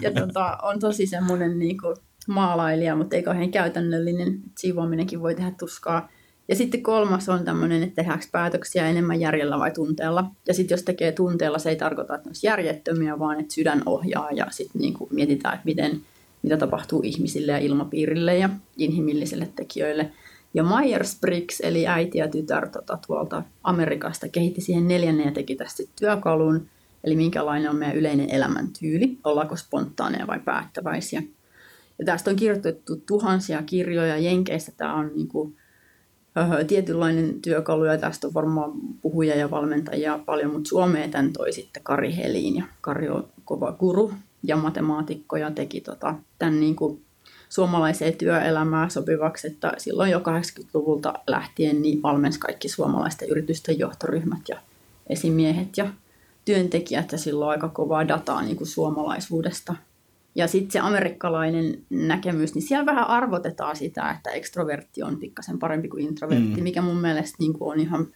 ja tota, on tosi semmoinen niin kuin maalailija, mutta ei kauhean käytännöllinen. Siivoaminenkin voi tehdä tuskaa. Ja sitten kolmas on tämmöinen, että tehdäänkö päätöksiä enemmän järjellä vai tunteella. Ja sitten jos tekee tunteella, se ei tarkoita, että ne olisi järjettömiä, vaan että sydän ohjaa ja sitten niin kuin mietitään, että miten, mitä tapahtuu ihmisille ja ilmapiirille ja inhimillisille tekijöille. Ja Myers-Briggs, eli äiti ja tytär tota, tuolta Amerikasta, kehitti siihen neljännen ja teki tästä työkalun. Eli minkälainen on meidän yleinen elämäntyyli, ollaanko spontaaneja vai päättäväisiä. Ja tästä on kirjoitettu tuhansia kirjoja. Jenkeissä tämä on niin kuin, öö, tietynlainen työkalu, ja tästä on varmaan puhuja ja valmentajia paljon, mutta Suomeen tämän toi sitten Kari Helin, ja Kari on kova guru ja matemaatikko, ja teki tota, tämän niin kuin suomalaiseen työelämään sopivaksi, että silloin jo kahdeksankymmentäluvulta lähtien niin valmensi kaikki suomalaisten yritysten johtoryhmät ja esimiehet ja työntekijät, ja silloin aika kovaa dataa niin kuin suomalaisuudesta. Ja sitten se amerikkalainen näkemys, niin siellä vähän arvotetaan sitä, että ekstrovertti on pikkasen parempi kuin introvertti, mm. mikä mun mielestä niin kuin on ihan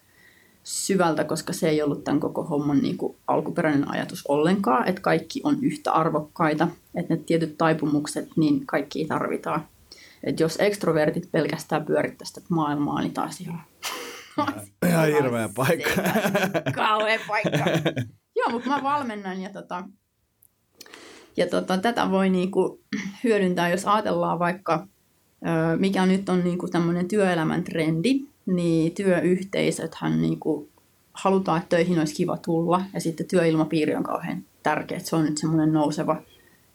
syvältä, koska se ei ollut tämän koko homman niin kuin alkuperäinen ajatus ollenkaan, että kaikki on yhtä arvokkaita, että ne tietyt taipumukset, niin kaikki tarvitaan. Että jos ekstrovertit pelkästään pyörittäisi tätä maailmaa, niin taas ihan... Ihan hirveä paikka. Kauhea paikka. Joo, mutta mä valmennan ja tota... Ja tota, tätä voi niinku hyödyntää, jos ajatellaan vaikka, mikä nyt on niinku tämmöinen työelämän trendi, niin työyhteisöthän niinku halutaan, että töihin olisi kiva tulla, ja sitten työilmapiiri on kauhean tärkeä. Se on nyt semmoinen nouseva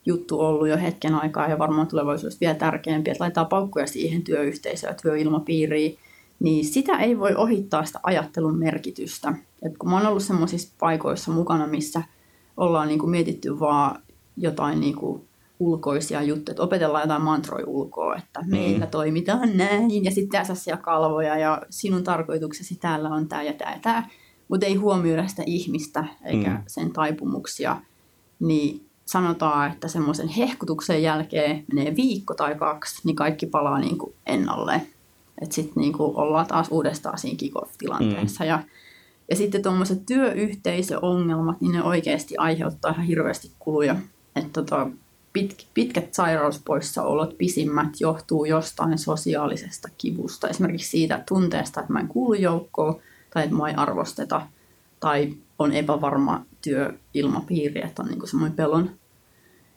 juttu ollut jo hetken aikaa, ja varmaan tulevaisuus vielä tärkeämpi, että laitetaan paukkuja siihen työyhteisöön ja työilmapiiriin, niin sitä ei voi ohittaa sitä ajattelun merkitystä. Et kun mä oon ollut semmoisissa paikoissa mukana, missä ollaan niinku mietitty vaan jotain niin kuin ulkoisia juttuja, että opetellaan jotain mantroja ulkoa, että meillä mm. toimitaan näin, ja sitten tässä kalvoja, ja sinun tarkoituksesi täällä on tämä ja tämä ja tämä, mutta ei huomioida sitä ihmistä eikä mm. sen taipumuksia, niin sanotaan, että semmoisen hehkutuksen jälkeen menee viikko tai kaksi, niin kaikki palaa niin kuin ennalleen. Että sitten niin kuin ollaan taas uudestaan siinä kick-off-tilanteessa, mm. ja ja sitten tuommoiset työyhteisöongelmat, niin ne oikeasti aiheuttaa ihan hirveästi kuluja. Että tota, pit, pitkät sairauspoissaolot, pisimmät, johtuu jostain sosiaalisesta kivusta. Esimerkiksi siitä tunteesta, että mä en kuulu joukkoon, tai että mä ei arvosteta, tai on epävarma työilmapiiri, että on niinku semmoinen pelon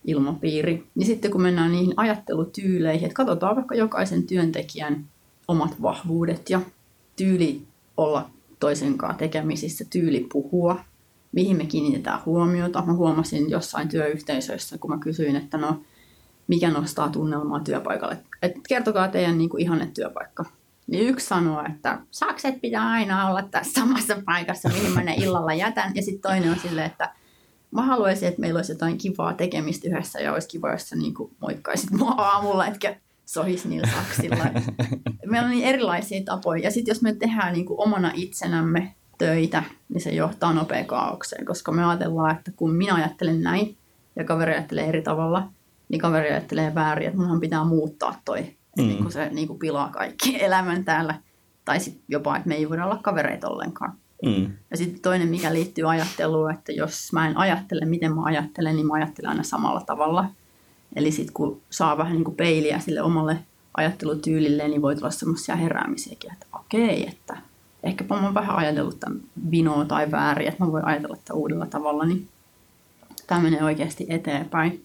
ilmapiiri. Niin sitten kun mennään niihin ajattelutyyleihin, että katsotaan vaikka jokaisen työntekijän omat vahvuudet ja tyyli olla toisenkaan tekemisissä, tyyli puhua, mihin me kiinnitetään huomiota. Mä huomasin jossain työyhteisöissä, kun mä kysyin, että no, mikä nostaa tunnelmaa työpaikalle. Että kertokaa teidän niin kuin ihanne työpaikka. Niin yksi sanoo, että sakset pitää aina olla tässä samassa paikassa, mihin mä ne illalla jätän. Ja sitten toinen on silleen, että mä haluaisin, että meillä olisi jotain kivaa tekemistä yhdessä, ja olisi kiva, jos sä niin kuin moikkaisit mua aamulla, etkä sohis niillä saksilla. Meillä on niin erilaisia tapoja. Ja sitten jos me tehdään niin kuin omana itsenämme töitä, niin se johtaa nopeaan kaaukseen, koska me ajatellaan, että kun minä ajattelen näin ja kaveri ajattelee eri tavalla, niin kaveri ajattelee väärin, että munhan pitää muuttaa toi, mm. niin kun se niin kun pilaa kaikki elämän täällä, tai sitten jopa, että me ei voida olla kavereita ollenkaan. Mm. Ja sitten toinen, mikä liittyy ajatteluun, että jos mä en ajattele, miten mä ajattelen, niin mä ajattelen aina samalla tavalla. Eli sitten kun saa vähän niin kuin peiliä sille omalle ajattelutyylille, niin voi tulla semmoisia heräämisiäkin, että okei, että ehkäpä mä oon vähän ajatellut tämän vinoa tai väärin, että mä voin ajatella tämän uudella tavalla, niin tämä menee oikeasti eteenpäin.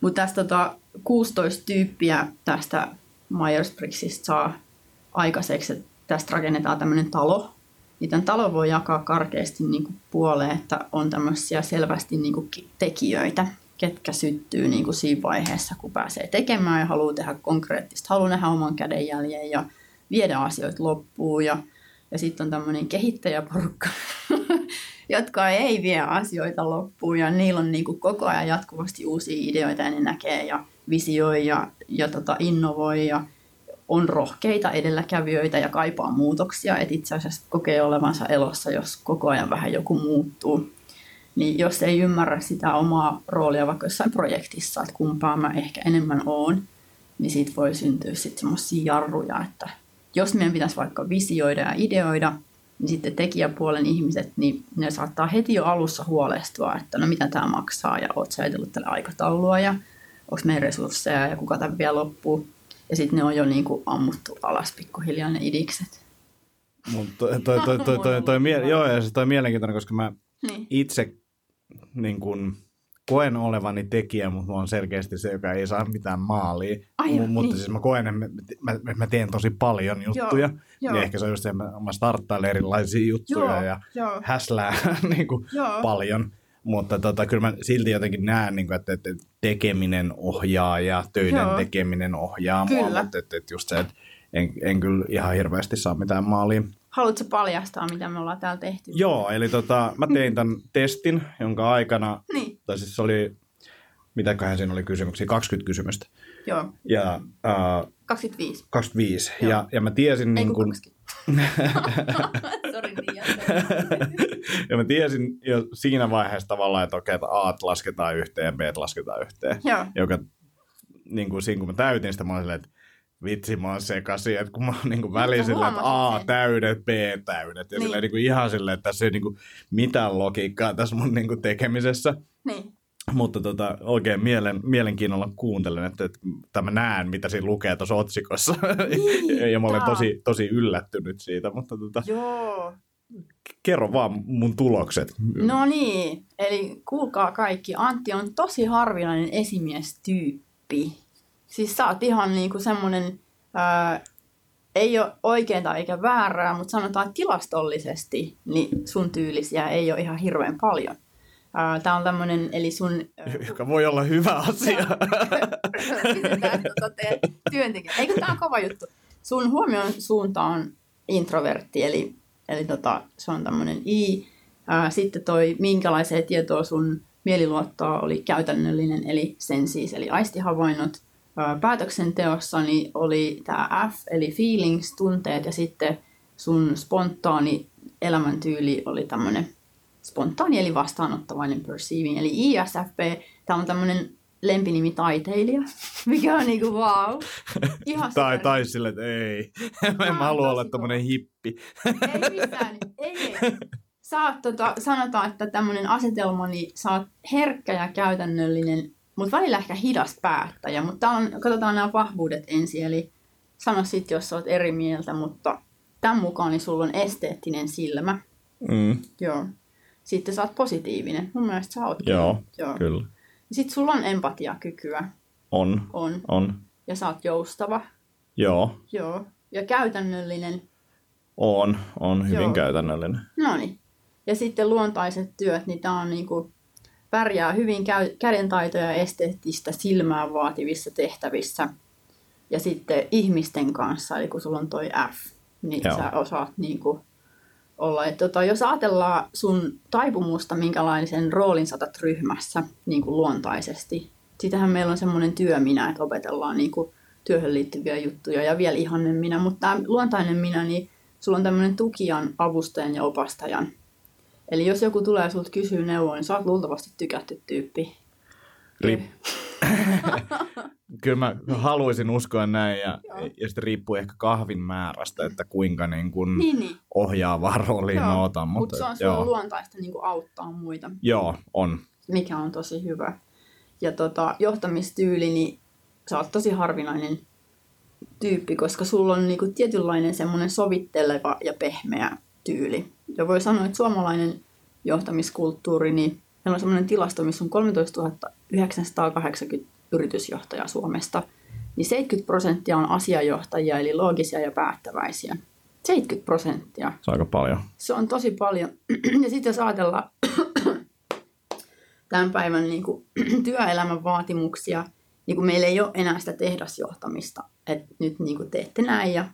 Mutta tästä tota, kuusitoista tyyppiä tästä Myers-Briggsista saa aikaiseksi, että tästä rakennetaan tämmöinen talo. Ja tämän talo voi jakaa karkeasti niin kuin puoleen, että on tämmöisiä selvästi niin kuin tekijöitä, ketkä syttyy niin kuin siinä vaiheessa, kun pääsee tekemään ja haluaa tehdä konkreettista. Haluaa nähdä oman kädenjäljen ja viedä asioita loppuun. Ja, ja sitten on tämmöinen kehittäjäporukka, jotka ei vie asioita loppuun. Ja niillä on niin kuin koko ajan jatkuvasti uusia ideoita, ja ne näkee ja visioi ja, ja tota, innovoi ja on rohkeita edelläkävijöitä ja kaipaa muutoksia, että itse asiassa kokee olevansa elossa, jos koko ajan vähän joku muuttuu. Niin jos ei ymmärrä sitä omaa roolia vaikka jossain projektissa, että kumpaa mä ehkä enemmän oon, niin siitä voi syntyä sitten semmoisia jarruja, että jos meidän pitäisi vaikka visioida ja ideoida, niin sitten tekijäpuolen ihmiset, niin ne saattaa heti jo alussa huolestua, että no mitä tämä maksaa ja oot sä ajatellut tälle aikataulua ja onko meidän resursseja ja kuka tämän vielä loppuu. Ja sitten ne on jo niin kuin ammuttu alas pikkuhiljaa ne idikset. Joo, ja se toi mielenkiintoinen, koska mä niin. itse niin kun, koen olevani tekijä, mutta mä oon selkeästi se, joka ei saa mitään maalia. Aivan, M- mutta niin. siis mä koen, että mä, mä teen tosi paljon juttuja. Joo, ja jo. Ehkä se on just se, että mä, mä starttailen erilaisia juttuja joo, ja jo. häslään niin kun, paljon. Mutta tota, kyllä mä silti jotenkin näen, niin kuin, että, että tekeminen ohjaa ja töiden Joo. tekeminen ohjaa mua, mutta että, että just se, että en, en kyllä ihan hirveästi saa mitään maalia. Haluatko paljastaa, mitä me ollaan täällä tehty? Joo, eli tota, mä tein tämän testin, jonka aikana, niin. tai siis oli, mitäköhän siinä oli kysymyksiä, kaksikymmentä kysymystä. Joo. Ja, äh, kaksikymmentäviisi. kaksikymmentäviisi, Joo. ja, ja mä tiesin... Ei niin kun Sori, niin ja mä tiesin jo siinä vaiheessa tavallaan, että okei, että A lasketaan yhteen ja B lasketaan yhteen. Joo. Joka, niin kuin siinä kun mä täytin sitä, mä olin silleen, että vitsi, mä oon sekaisin, että kun mä oon niin kuin väliin silleen, että A täydet, B täydet. Ja niin. silleen, niin kuin ihan silleen, että tässä ei niin kuin mitään logiikkaa tässä mun niin kuin tekemisessä. Niin. Mutta tota, oikein mielen, mielenkiinnolla kuuntelen, että, että mä näen, mitä siinä lukee tuossa otsikossa. Niin, ja mä olen tosi, tosi yllättynyt siitä, mutta tota, Joo. kerro vaan mun tulokset. No niin, eli kuulkaa kaikki, Antti on tosi harvinainen esimiestyyppi. Siis sä oot ihan niinku semmonen, ää, ei ole oikeaa eikä väärää, mutta sanotaan tilastollisesti, niin sun tyylisiä ei ole ihan hirveän paljon. Tämä on tämmöinen, eli sun... Joka voi olla hyvä asia. Kysytään tuota teidän työntekijä. Eikö tämä on kova juttu? Sun huomion suunta on introvertti, eli, eli tota, se on tämmöinen I. Sitten toi, minkälaiseen tietoa sun mieliluottoa oli käytännöllinen, eli sen siis, eli aistihavainnot. Päätöksenteossa niin oli tämä F, eli feelings, tunteet, ja sitten sun spontaani elämäntyyli oli tämmöinen... Spontaani eli vastaanottavainen perceiving, eli I S F P, tämä on tämmöinen lempinimi taiteilija, mikä on niinku vau. Wow. Tai, tai sille, että ei, mä en halua olla tämmöinen hippi. Ei mitään, ei ei. Sä oot, tota, sanotaan, että tämmöinen asetelma, niin sä oot herkkä ja käytännöllinen, mutta välillä ehkä hidas päättäjä, mutta on, katsotaan nämä vahvuudet ensin, eli sano sit, jos sä oot eri mieltä, mutta tämän mukaan niin sulla on esteettinen silmä. Mm. Joo. Sitten sä oot positiivinen. Mun mielestä sä oot. Joo, Joo. kyllä. Sitten sulla on empatiakykyä. On. On. On. Ja sä oot joustava. Joo. Joo. Ja käytännöllinen. On, on hyvin Joo. käytännöllinen. Noniin. Ja sitten luontaiset työt, niin tää on niinku pärjää hyvin käy- kädentaitoja ja esteettistä silmää vaativissa tehtävissä. Ja sitten ihmisten kanssa, eli kun sulla on toi F, niin Joo. sä osaat niinku... olla. Että tota, jos ajatellaan sun taipumusta, minkälaisen roolin saatat ryhmässä niin kuin luontaisesti. Sitähän meillä on semmoinen työminä, että opetellaan niin kuin työhön liittyviä juttuja ja vielä ihanen minä. Mutta tämä luontainen minä, niin sulla on tämmöinen tukijan, avustajan ja opastajan. Eli jos joku tulee ja sulta kysyy neuvoa, niin sä oot luultavasti tykätty tyyppi. Rip. Kyllä mä haluaisin uskoa näin ja, ja sitten riippuu ehkä kahvin määrästä, että kuinka niin kun niin, niin. ohjaavaa rooliin mä otan. Mutta se on joo. luontaista niin kun auttaa muita. Joo, on. Mikä on tosi hyvä. Ja tota, johtamistyyli, niin sä oot tosi harvinainen tyyppi, koska sulla on niin kun tietynlainen semmoinen sovitteleva ja pehmeä tyyli. Ja voi sanoa, että suomalainen johtamiskulttuuri, niin meillä on semmoinen tilasto, missä on kolmetoistatuhatta yhdeksänsataakahdeksankymmentä yritysjohtaja Suomesta, niin seitsemänkymmentä prosenttia on asiajohtajia, eli loogisia ja päättäväisiä. seitsemänkymmentä prosenttia. Se on aika paljon. Se on tosi paljon. Ja sitten jos ajatellaan tämän päivän niin kuin työelämän vaatimuksia, niin kuin meillä ei ole enää sitä tehdasjohtamista, että nyt niin kuin teette näin ja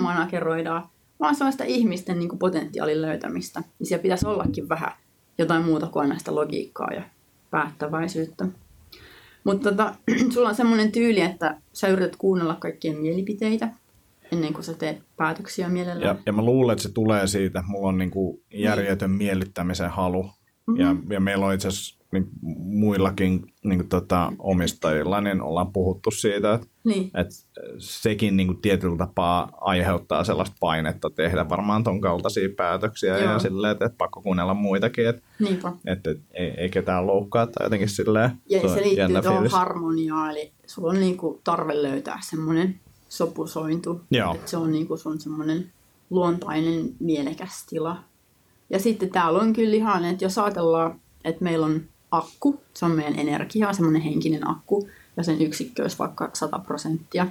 manageroidaan, vaan se on sitä ihmisten niin kuin potentiaalin löytämistä. Ja siellä pitäisi ollakin vähän jotain muuta kuin aina sitä logiikkaa ja päättäväisyyttä. Mutta tota, sulla on semmoinen tyyli, että sä yrität kuunnella kaikkien mielipiteitä. ennen kuin sä teet päätöksiä mielellään. Ja, ja mä luulen, että se tulee siitä. Mulla on niin kuin järjetön miellyttämisen halu. Mm-hmm. Ja, ja meillä on itse asiassa niin muillakin niin tota, omistajilla, niin ollaan puhuttu siitä, että, niin. että sekin niin kuin tietyllä tapaa aiheuttaa sellaista painetta tehdä varmaan ton kaltaisia päätöksiä. Joo. Ja silleen, että, että pakko kuunnella muitakin, että, että ei, ei ketään loukkaa tai jotenkin silleen. Ja se, se liittyy tuohon harmoniaan, eli sulla on niin kuin tarve löytää semmoinen sopusointu, että se on niin kuin sun semmoinen luontainen mielekäs tila. Ja sitten täällä on kyllä ihan, että jos ajatellaan, että meillä on akku, se on meidän energiaa, semmoinen henkinen akku, ja sen yksikkö olisi vaikka sata prosenttia,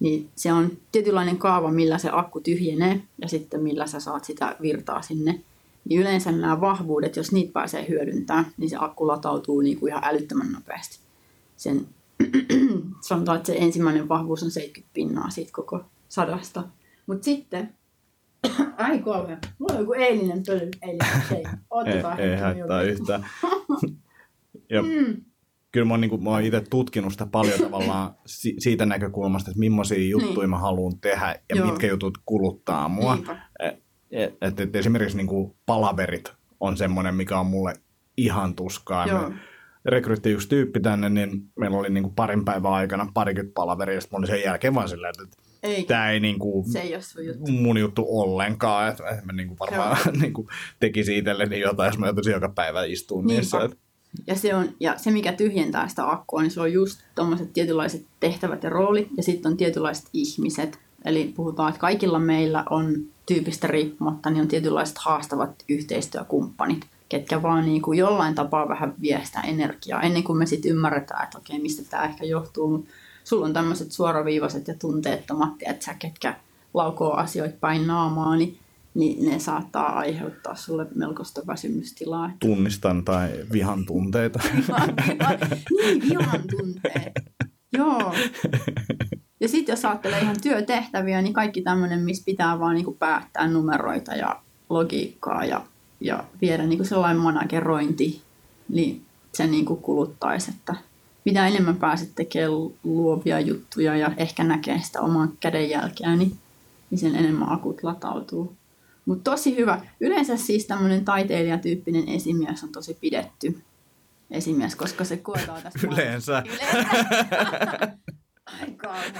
niin se on tietynlainen kaava, millä se akku tyhjenee, ja sitten millä sä saat sitä virtaa sinne. Niin yleensä nämä vahvuudet, jos niitä pääsee hyödyntämään, niin se akku latautuu niin kuin ihan älyttömän nopeasti. Sen, sanotaan, että se ensimmäinen vahvuus on seitsemänkymmentä pinnaa siitä koko sadasta. Mutta sitten... Ai kolme. Mulla on joku eilinen pöly. Eilinen. Ei, ei haittaa yhtään. Ja mm. Kyllä mä oon, niin kuin, mä oon itse tutkinut sitä paljon tavallaan si- siitä näkökulmasta, että millaisia juttuja niin. mä haluan tehdä ja Joo. mitkä jutut kuluttaa mua. Et, et, et, et esimerkiksi niin kuin palaverit on semmoinen, mikä on mulle ihan tuskaa. Rekrytti yksi tyyppi tänne, niin meillä oli niin kuin parin päivän aikana parikymmentä palaveria, ja sitten mä olin sen jälkeen vaan silleen, että Ei. Tämä ei, niin kuin, ei juttu. mun juttu ollenkaan, että mä niin kuin varmaan niin kuin tekisin itselleni jotain, jos mä joutuisin joka päivä istuun niissä. Ja se, on, ja se, mikä tyhjentää sitä akkua, niin se on just tuommoiset tietynlaiset tehtävät ja roolit, ja sitten on tietynlaiset ihmiset. Eli puhutaan, että kaikilla meillä on tyypistä riippumatta, niin on tietynlaiset haastavat yhteistyökumppanit, ketkä vaan niin kuin jollain tapaa vähän vie sitä energiaa, ennen kuin me sitten ymmärretään, että okei, mistä tämä ehkä johtuu. Sulla on tämmöiset suoraviivaiset ja tunteettomat, että sä ketkä laukoo asioita päin naamaa, niin, niin ne saattaa aiheuttaa sulle melkoista väsymystilaa. Että... Tunnistan tai vihan tunteita. Vihan, niin, vihan tunteet. Joo. Ja sitten jos ajattelee ihan työtehtäviä, niin kaikki tämmöinen, missä pitää vaan niinku päättää numeroita ja logiikkaa ja, ja viedä niinku sellainen managerointi, niin se niinku kuluttaisi, että... Mitä enemmän pääset tekemään luovia juttuja ja ehkä näkee sitä oman kädenjälkeä, niin, niin sen enemmän akut latautuu. Mutta tosi hyvä. Yleensä siis tämmöinen taiteilijatyyppinen esimies on tosi pidetty esimies, koska se koetaan tässä... Yleensä. Yleensä. Ai kauhean.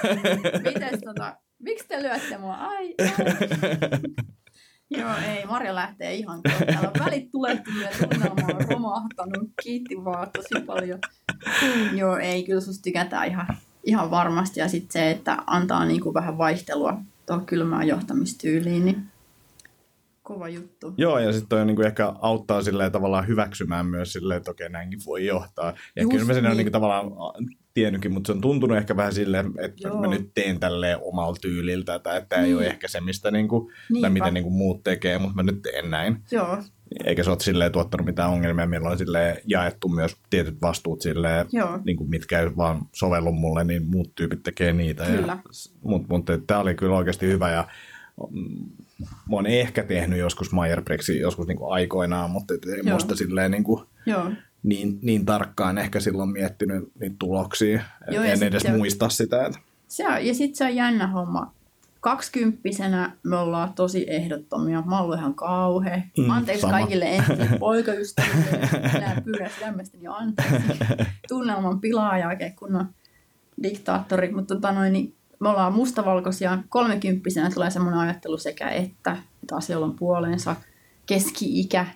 Tota, miksi te lyötte mua? Ai, ai. Joo, ei. Marjo lähtee ihan tuolla. Täällä on välit tulehtunut ja tunnelma on romahtanut. Kiitti vaan tosi paljon. Joo, ei. Kyllä susta tykätään ihan, ihan varmasti. Ja sitten se, että antaa niinku vähän vaihtelua tuohon kylmään johtamistyyliin, niin kova juttu. Joo, ja sitten toi niinku ehkä auttaa silleen tavallaan hyväksymään myös silleen, että okei, näinkin voi johtaa. Ja Just kyllä mä sen niin. on niinku tavallaan tiennytkin, mutta se on tuntunut ehkä vähän silleen, että Joo. mä nyt teen tälleen omalla tyyliltä, tai että tämä niin. ei ole ehkä se, mistä niinku, tai mitä niinku muut tekee, mutta mä nyt teen näin. Joo. Eikä se ole silleen tuottanut mitään ongelmia. Meillä on silleen jaettu myös tietyt vastuut silleen, niinku, mitkä ei vaan sovellu mulle, niin muut tyypit tekee niitä. Mutta mut, tämä oli kyllä oikeasti hyvä ja... Mä oon ehkä tehnyt joskus Myers-Briggsin joskus niin kuin aikoinaan, mutta ei musta silleen niin, kuin, niin, niin tarkkaan ehkä silloin miettinyt niitä tuloksia. Joo, en edes se, muista sitä. Se on, ja sitten se on jännä homma. Kaksikymppisenä me ollaan tosi ehdottomia. Mä oon ollut ihan kauhea. Anteeksi mm, kaikille ensin poikaystäville. Minä pyydän sydämestäni anteeksi. Tunnelman pilaaja oikein kunnon diktaattori. Mutta tota noin, niin me ollaan mustavalkoisia. Kolmekymppisenä tulee semmoinen ajattelu sekä että, että asioilla on puoleensa. Keski-ikä.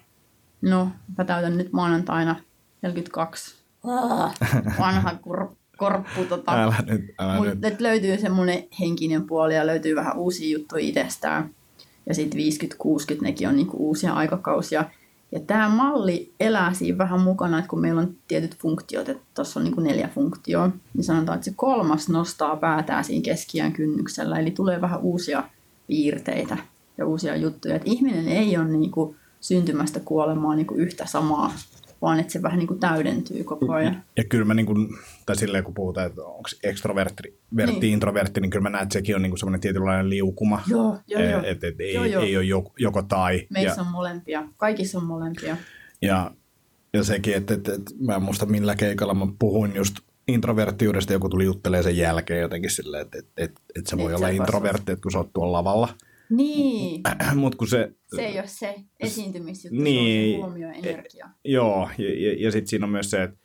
No, mä täytän nyt maanantaina neljäkymmentäkaksi. Vanha kur- korppu. Tota. Älä nyt, älä Mut, nyt. Löytyy semmoinen henkinen puoli ja löytyy vähän uusia juttuja itsestään. Ja sitten viisikymmentä kuusikymmentä, nekin on niinku uusia aikakausia. Ja tämä malli elää siinä vähän mukana, että kun meillä on tietyt funktiot, että tuossa on niin kuin neljä funktioa, niin sanotaan, että se kolmas nostaa päätään siinä keskiään kynnyksellä, eli tulee vähän uusia piirteitä ja uusia juttuja. Että ihminen ei ole niin kuin syntymästä kuolemaa niin kuin yhtä samaa, vaan että se vähän niin kuin täydentyy koko ajan. Ja kyllä mä, niin kuin, tai silleen kun puhutaan, että onko ekstrovertti, niin. introvertti, niin kyllä mä näen, että sekin on niin kuin semmoinen tietynlainen liukuma. Joo, joo, joo. Että et, ei, ei ole joko tai. Meissä ja, on molempia. Kaikissa on molempia. Ja, ja sekin, että et, et, mä en muista millä keikalla mä puhuin just introverttiudesta joku tuli juttelemaan sen jälkeen jotenkin silleen, että et, et, et sä voi et olla introvertti, että kun sä oot tuolla lavalla. Niin. Mut kun se, se ei ole se esiintymisjuttu, niin, se on se huomio energia. Joo, ja, ja, ja sitten siinä on myös se, että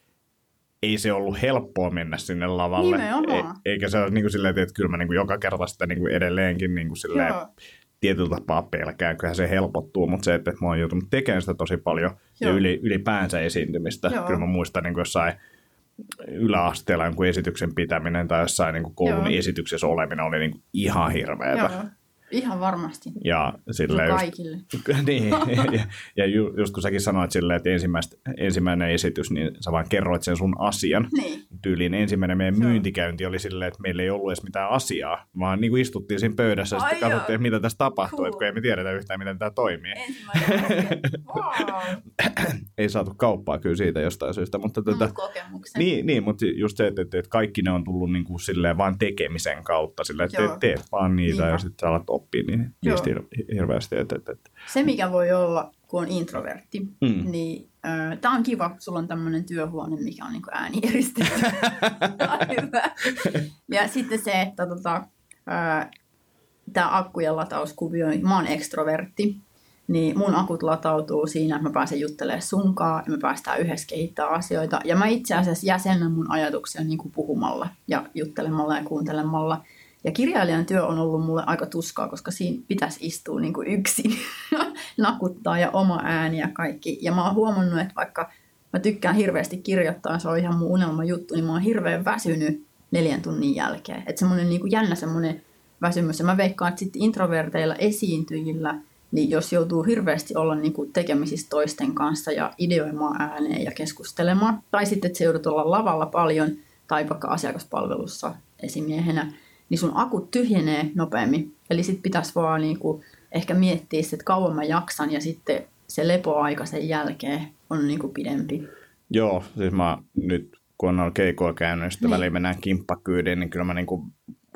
ei se ollut helppoa mennä sinne lavalle. Nimenomaan. E, eikä se ole niin kuin silleen, että kyllä mä niin kuin joka kerta sitä niin kuin edelleenkin niin kuin silleen tietyllä tapaa pelkään. Kyllähän se helpottuu, mutta se, että mä oon joutunut tekemään sitä tosi paljon joo. ja yli, ylipäänsä esiintymistä. Joo. Kyllä mä muistan niin kuin jossain yläasteella jonkun esityksen pitäminen tai jossain niin kuin koulun joo. esityksessä oleminen oli niin kuin ihan hirveätä. Joo. Ihan varmasti. Ja silleen just, kaikille. Niin. Ja, ja ju, just kun säkin sanoit silleen, että ensimmäinen esitys, niin sä vaan kerroit sen sun asian. Niin. Tyyliin ensimmäinen meidän joo. myyntikäynti oli silleen, että meillä ei ollut edes mitään asiaa, vaan niin kuin istuttiin siinä pöydässä ja sitten katsottiin, että mitä tässä tapahtuu, cool. että kun ei me tiedetä yhtään, miten tämä toimii. Ensimmäinen wow. Ei saatu kauppaa kyllä siitä jostain syystä. Mutta tuota, mut kokemuksen. Niin, niin, mutta just se, että, että kaikki ne on tullut niin kuin silleen vaan tekemisen kautta, silleen, että te, teet vaan niitä niin. ja sitten alat oppii niin niistä hirveästi. Et, et, et. Se, mikä voi olla, kun on introvertti, mm. niin äh, tämä on kiva, kun sulla on tämmöinen työhuone, mikä on niin kuin äänieristetty. Ja sitten se, että tota, äh, tämä akkujen latauskuvio, mä oon ekstrovertti, niin mun akut latautuu siinä, että mä pääsen juttelemaan sunkaan ja me päästään yhdessä kehittämään asioita. Ja mä itse asiassa jäsennän mun ajatuksia niin kuin puhumalla ja juttelemalla ja kuuntelemalla. Ja kirjailijan työ on ollut mulle aika tuskaa, koska siinä pitäisi istua niin kuin yksin, nakuttaa ja oma ääni ja kaikki. Ja mä oon huomannut, että vaikka mä tykkään hirveästi kirjoittaa, se on ihan mun unelmajuttu, niin mä oon hirveän väsynyt neljän tunnin jälkeen. Että semmoinen niin kuin jännä semmoinen väsymys. Ja mä veikkaan, että sitten introverteilla esiintyjillä, niin jos joutuu hirveästi olla niin kuin tekemisissä toisten kanssa ja ideoimaan ääneen ja keskustelemaan, tai sitten, että se joudut olla lavalla paljon tai vaikka asiakaspalvelussa esimiehenä, niin sun akut tyhjenee nopeammin. Eli sit pitäisi vaan niinku ehkä miettiä, että kauan mä jaksan ja sitten se lepoaika sen jälkeen on niinku pidempi. Joo, siis mä nyt kun on keikoa käynyt ja sitten niin. väliin mennään kimppakyydiin, niin kyllä mä niinku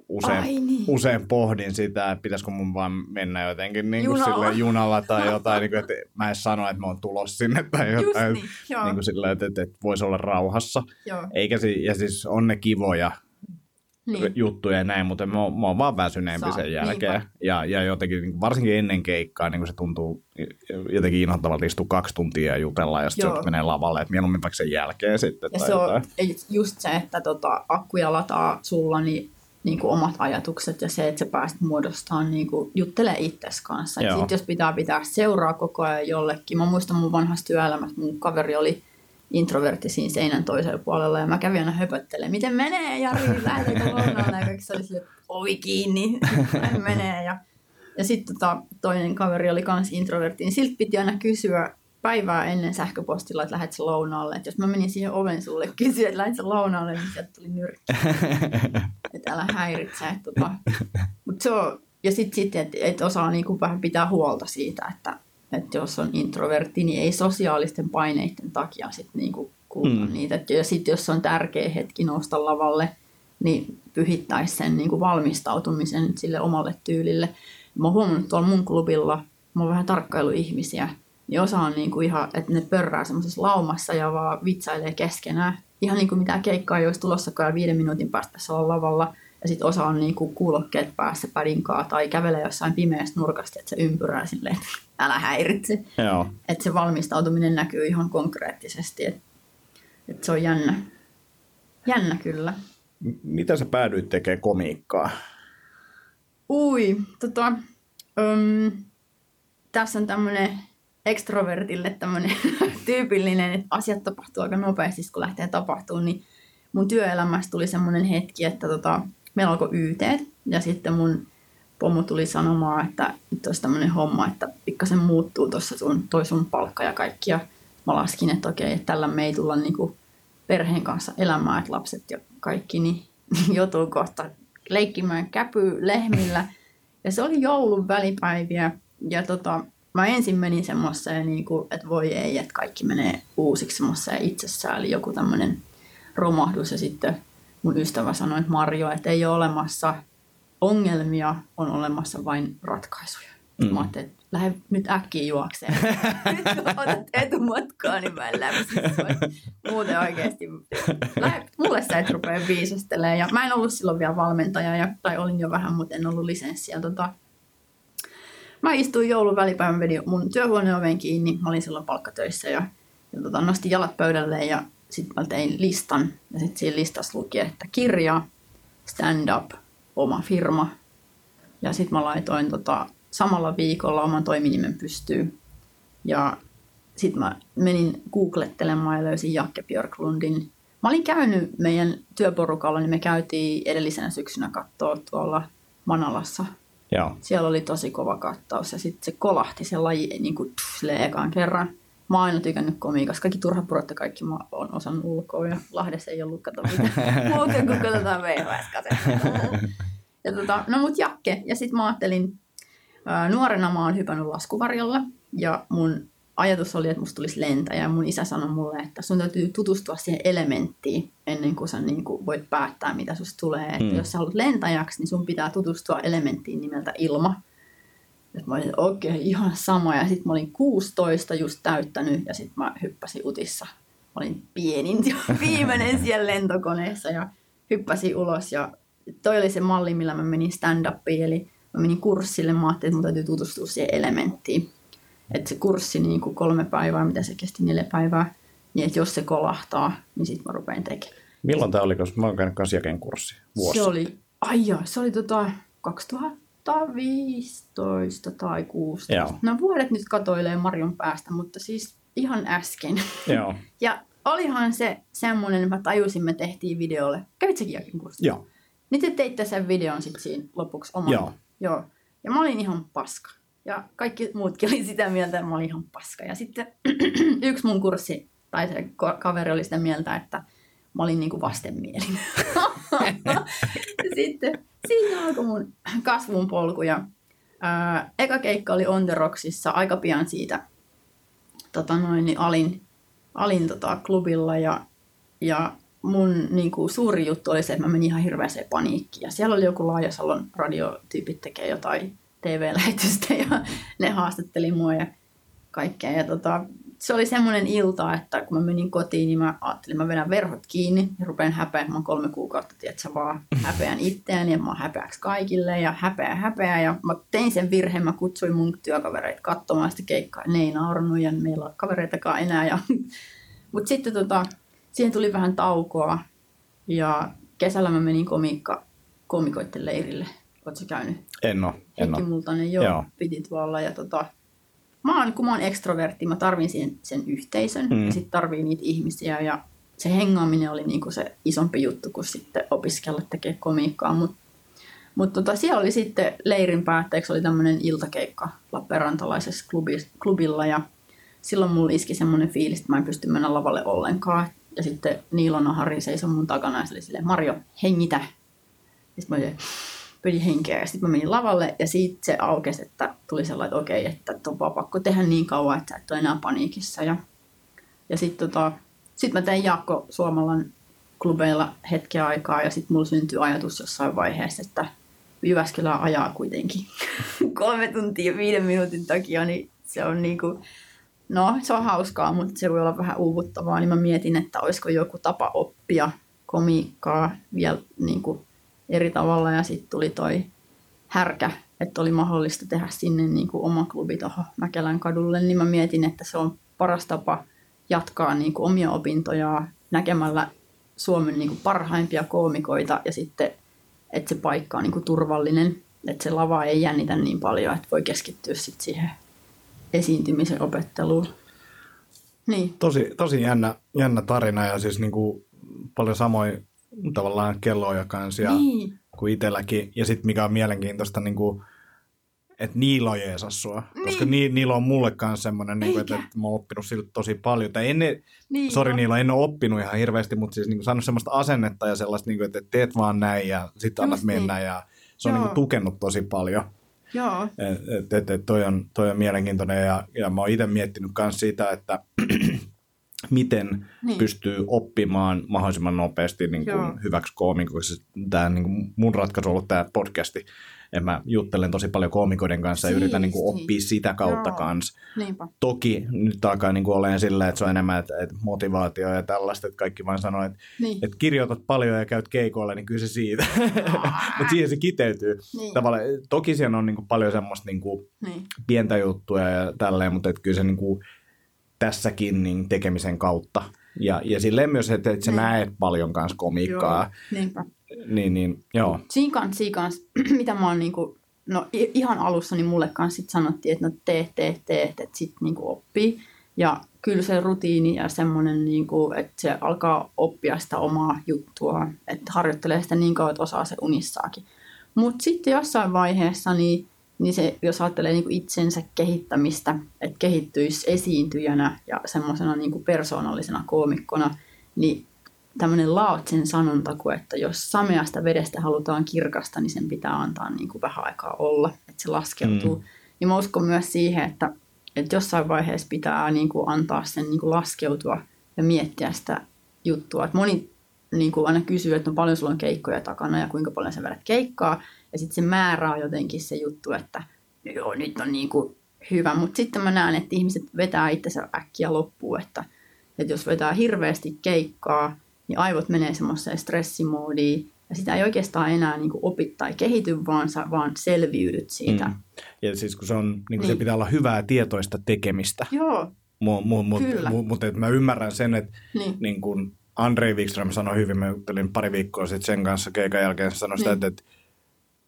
usein, ai, niin. usein pohdin sitä, että pitäisikö mun vaan mennä jotenkin niinku junalla. junalla tai jotain. Niinku, että mä en sano, että mä oon tulossa sinne tai jotain. Just niin, niinku sillä, että, että, että voisi olla rauhassa. Joo. Eikä, ja siis on ne kivoja. Niin. juttuja ja näin, mutta mä, mä oon vaan väsyneempi sen jälkeen. Ja, ja jotenkin, varsinkin ennen keikkaa, niin kun se tuntuu jotenkin inhottavalta istua kaksi tuntia ja jutella ja sitten menee lavalle, että mieluummin vaikka sen jälkeen sitten. Ja se on just se, että tota, akkuja lataa sulla niin, niin kuin omat ajatukset ja se, että sä pääset muodostamaan, niin kuin juttelee itsesi kanssa. Sitten jos pitää pitää seuraa koko ajan jollekin. Mä muistan mun vanhasta työelämästä, mun kaveri oli introverttisiin seinän toisella puolella, ja mä kävin aina höpöttelemään, miten menee, Jari, lähdetäänkö lounaan, ja kaikki se oli sille, ovi kiinni, menee, ja, ja sitten tota, toinen kaveri oli kans introvertti, niin silti piti aina kysyä päivää ennen sähköpostilla, että lähdet sä lounaalle, että jos mä menin siihen oven sulle kysyä, että lähdet sä lounaalle, niin sieltä tuli nyrkki, että älä häiritse, tota. Mut se on, ja sitten sit, että et osaa niinku vähän pitää huolta siitä, että että jos on introvertti, niin ei sosiaalisten paineiden takia sit niinku kuulla mm. niitä. Ja sitten jos on tärkeä hetki nousta lavalle, niin pyhittäisi sen niinku valmistautumisen sille omalle tyylille. Mä oon huomannut tuolla mun klubilla, mä oon vähän tarkkailu ihmisiä, niin osa on niinku ihan, että ne pörrää semmoisessa laumassa ja vaan vitsailee keskenään. Ihan niin kuin mitään keikkaa ei olisi tulossakaan viiden minuutin päästä tässä olla lavalla. Ja sitten osa on niinku kuulokkeet päässä pädinkaa tai kävelee jossain pimeästä nurkasta, että se ympyrää silleen, että älä häiritse. Että se valmistautuminen näkyy ihan konkreettisesti. Että et se on jännä. Jännä kyllä. M- mitä sä päädyit tekemään komiikkaa? Ui, tota, um, tässä on tämmöinen ekstrovertille tämmöinen tyypillinen, että asiat tapahtuu aika nopeasti, kun lähtee tapahtumaan, niin mun työelämässä tuli semmoinen hetki, että tota, meillä alkoi Y T:t ja sitten mun pomo tuli sanomaan, että nyt olisi tämmöinen homma, että pikkasen muuttuu tuossa sun, toi sun palkka ja kaikki. Ja mä laskin, että okei, että tällä me ei tulla niinku perheen kanssa elämään, että lapset ja kaikki, niin joutuu kohta leikkimään käpy lehmillä. Ja se oli joulun välipäiviä ja tota, mä ensin menin semmoiseen, niinku, että voi ei, että kaikki menee uusiksi semmoiseen itsessään, eli joku tämmöinen romahdus ja sitten mun ystävä sanoi, että Marjo, että ei ole olemassa ongelmia, on olemassa vain ratkaisuja. Mm. Mä ajattelin, että lähde nyt äkkiä juokseen. Nyt kun otat etumatkaa, niin mä en lämsin. Muuten oikeasti. Lähde, mulle sä et rupea viisastelemaan. Ja mä en ollut silloin vielä valmentaja, ja, tai olin jo vähän, mutta en ollut lisenssiä. Tota, mä istuin joulun välipäivän, vedin mun työhuoneen oven kiinni. Mä olin silloin palkkatöissä ja, ja tota, nostin jalat pöydälle ja sitten mä tein listan. Ja sitten siinä listassa luki, että kirja, stand-up, oma firma. Ja sitten mä laitoin tota, samalla viikolla oman toiminimen pystyyn. Ja sitten mä menin googlettelemaan ja löysin Jakke Björklundin. Mä olin käynyt meidän työporukalla, niin me käytiin edellisenä syksynä katsoa tuolla Manalassa. Joo. Siellä oli tosi kova kattaus ja sitten se kolahti se laji niin kuin silleen ekaan kerran. Mä oon aina tykännyt komiikasta. Kaikki turhapurot ja kaikki mä oon osannut ulkoa ja Lahdessa ei ollut kato mitään muuten, kun katsotaan V H S-kasettia. Ja tota, no mut Jakke. Ja sit mä ajattelin, ää, nuorena mä oon hypännyt laskuvarjolla ja mun ajatus oli, että musta tulisi lentäjä. Ja mun isä sanoi mulle, että sun täytyy tutustua siihen elementtiin ennen kuin sä niin kuin voit päättää, mitä susta tulee. Hmm. Että jos sä haluat lentäjäksi, niin sun pitää tutustua elementtiin nimeltä ilma. Et mä olin, okei, okay, ihan sama. Ja sit mä olin kuusitoista just täyttänyt ja sit mä hyppäsin utissa. Mä olin pienin viimeinen siellä lentokoneessa ja hyppäsin ulos ja toi oli se malli, millä mä menin stand-upiin, eli mä menin kurssille, mä ajattelin, että mun täytyy tutustua siihen elementtiin. Että se kurssi niin kuin kolme päivää, mitä se kesti neljä päivää, niin että jos se kolahtaa, niin sit mä rupean tekemään. Milloin tää oli, koska mä oon käynyt Kasiaken kurssi vuosi? Se oli, aijaa, se oli tota kaksituhattaviisitoista tai kuusitoista. No vuodet nyt katoilee Marjon päästä, mutta siis ihan äsken. Joo. Ja olihan se semmonen, mä tajusin, me tehtiin videolle. Kävit säkin Jaken kurssi? Joo. Niin te teitte sen videon sitten siinä lopuksi oman. Joo. Joo. Ja mä olin ihan paska. Ja kaikki muutkin oli sitä mieltä, että mä olin ihan paska. Ja sitten yksi mun kurssi, tai se kaveri oli sitä mieltä, että mä olin niinku vastenmielinen. Sitten siinä alkoi mun kasvun polku. Ja ää, eka keikka oli On The Rocksissa. Aika pian siitä tota noin, niin alin, alin tota, klubilla ja... ja mun niin kuin, suuri juttu oli se, että mä menin ihan hirveäseen paniikkiin. Ja siellä oli joku Laajasalon radiotyypit tekee jotain T V-lähetystä ja ne haastatteli mua ja kaikkea. Ja, tota, se oli semmoinen ilta, että kun mä menin kotiin, niin mä ajattelin, että mä vedän verhot kiinni ja rupean häpeä. Mä oon kolme kuukautta, tietsä vaan, häpeän itseäni ja mä oon häpeäksi kaikille ja häpeä, häpeä. Ja mä tein sen virheen, mä kutsuin mun työkavereita katsomaan sitä keikkaa. Ne ei naurannut ja meillä ei ole kavereitakaan enää. Ja... Mutta sitten tota... Siihen tuli vähän taukoa ja kesällä mä menin komiikka, komikoiden leirille. Ootko käynyt? En oo. Heikki Multanen, joo, joo, piti tuolla. Ja tota, mä oon, kun mä oon ekstrovertti, mä tarvin sen, sen yhteisön mm. ja sit tarvii niitä ihmisiä. Ja se hengaaminen oli niinku se isompi juttu kuin sitten opiskella tekee komiikkaa. Mutta mut tota, siellä oli sitten leirin päätteeksi oli tämmönen iltakeikka lappeenrantalaisessa klubi, klubilla. Ja silloin mulla iski semmoinen fiilis, että mä en pysty mennä lavalle ollenkaan. Ja sitten Niilo Ahari seisoi mun takana ja se oli silleen, Marjo, hengitä. Ja sitten mä pidin henkeä ja sitten mä menin lavalle ja siitä se aukesi, että tuli sellainen, että okei, että on vaan pakko tehdä niin kauan, että sä et ole enää paniikissa. Ja, ja sitten tota, sit mä tein Jaakko Suomalan klubeilla hetken aikaa ja sitten mulla syntyi ajatus jossain vaiheessa, että Jyväskylään ajaa kuitenkin kolme tuntia viiden minuutin takia, niin se on niinku... No, se on hauskaa, mutta se voi olla vähän uuvuttavaa. Niin mä mietin, että olisiko joku tapa oppia komiikkaa vielä niin kuin eri tavalla. Ja sitten tuli toi härkä, että oli mahdollista tehdä sinne niin kuin oma klubi tuohon Mäkelän kadulle. Niin mä mietin, että se on paras tapa jatkaa niin kuin omia opintojaan näkemällä Suomen niin kuin parhaimpia koomikoita. Ja sitten, että se paikka on niin kuin turvallinen, että se lava ei jännitä niin paljon, että voi keskittyä sitten siihen esiintymisen opetteluun. Niin. Tosi, tosi jännä, jännä tarina ja siis niin kuin paljon samoin tavallaan kelloja kanssa niin kuin itselläkin. Ja sitten mikä on mielenkiintoista, niin kuin, että Niilo jeesas sua. Niin. Koska ni, Niilo on mulle kanssa semmoinen, niin kuin, että, että mä oon oppinut siltä tosi paljon. Tai en, niin, sori Niilo, en ole oppinut ihan hirveästi, mutta siis niin kuin saanut semmoista asennetta ja sellaista, niin kuin, että teet vaan näin ja sitten annat mennä. Niin. Ja se on niin kuin tukenut tosi paljon. Joo. Et, et, et toi, on, toi on mielenkiintoinen ja, ja mä oon itse miettinyt myös sitä, että miten niin pystyy oppimaan mahdollisimman nopeasti niin kuin hyväksi koomikoksi. Tämä niin kuin mun ratkaisu on ollut tämä podcasti, että mä juttelen tosi paljon koomikoiden kanssa ja yritän niin kuin oppia sitä kautta. Joo. Kanssa. Niinpä. Toki nyt alkaa niin kuin olemaan sillä, että se on enemmän että, että motivaatio ja tällaista, että kaikki vaan sanoo, että, niin. että kirjoitat paljon ja käyt keikoilla, niin kyllä se siitä. Mutta siihen se kiteytyy. Niin. Tavallaan, toki siellä on niin kuin paljon semmoista niin kuin niin. pientä juttuja ja tälleen, mutta että kyllä se niin kuin tässäkin niin tekemisen kautta. Ja, ja silleen myös, että, että sä niin. näet paljon kanssa komiikkaa. Joo, niinpä. Niin, niin, joo. Siinä kanssa, kans, mitä mä oon niinku, no ihan alussa, niin mulle kanssa sit sanottiin, että no tee, tee, tee, että sit niinku oppii. Ja kyllä se rutiini ja semmoinen, niinku, että se alkaa oppia sitä omaa juttua, että harjoittelee sitä niin kauan, että osaa se unissaakin. Mutta sitten jossain vaiheessa, niin, niin se, jos ajattelee niinku itsensä kehittämistä, että kehittyisi esiintyjänä ja semmoisena niinku persoonallisena koomikkona, niin tämmöinen Laotsen sanonta, että jos sameasta vedestä halutaan kirkasta, niin sen pitää antaa niin kuin vähän aikaa olla, että se laskeutuu. Mm. Ja mä uskon myös siihen, että, että jossain vaiheessa pitää niin kuin antaa sen niin kuin laskeutua ja miettiä sitä juttua. Et moni niin kuin aina kysyy, että no paljon sulla on keikkoja takana ja kuinka paljon sä vedät keikkaa. Ja sitten se määrää jotenkin se juttu, että joo, nyt on niin kuin hyvä. Mutta sitten mä näen, että ihmiset vetää itsensä äkkiä loppuun, että, että jos vetää hirveästi keikkaa, niin aivot menee semmoiseen stressimoodiin, ja sitä ei oikeastaan enää niin kuin opi tai kehity, vaan sä vaan selviydyt siitä. Mm. Ja siis kun se, on, niin kuin niin. se pitää olla hyvää tietoista tekemistä. Joo, mu- mu- mu- kyllä. Mu- mutta mä ymmärrän sen, että niin. Niin kuin Andrei Wikström sanoi hyvin, mä juttelin pari viikkoa sitten sen kanssa keikan jälkeen, sanoi niin. sitä, että,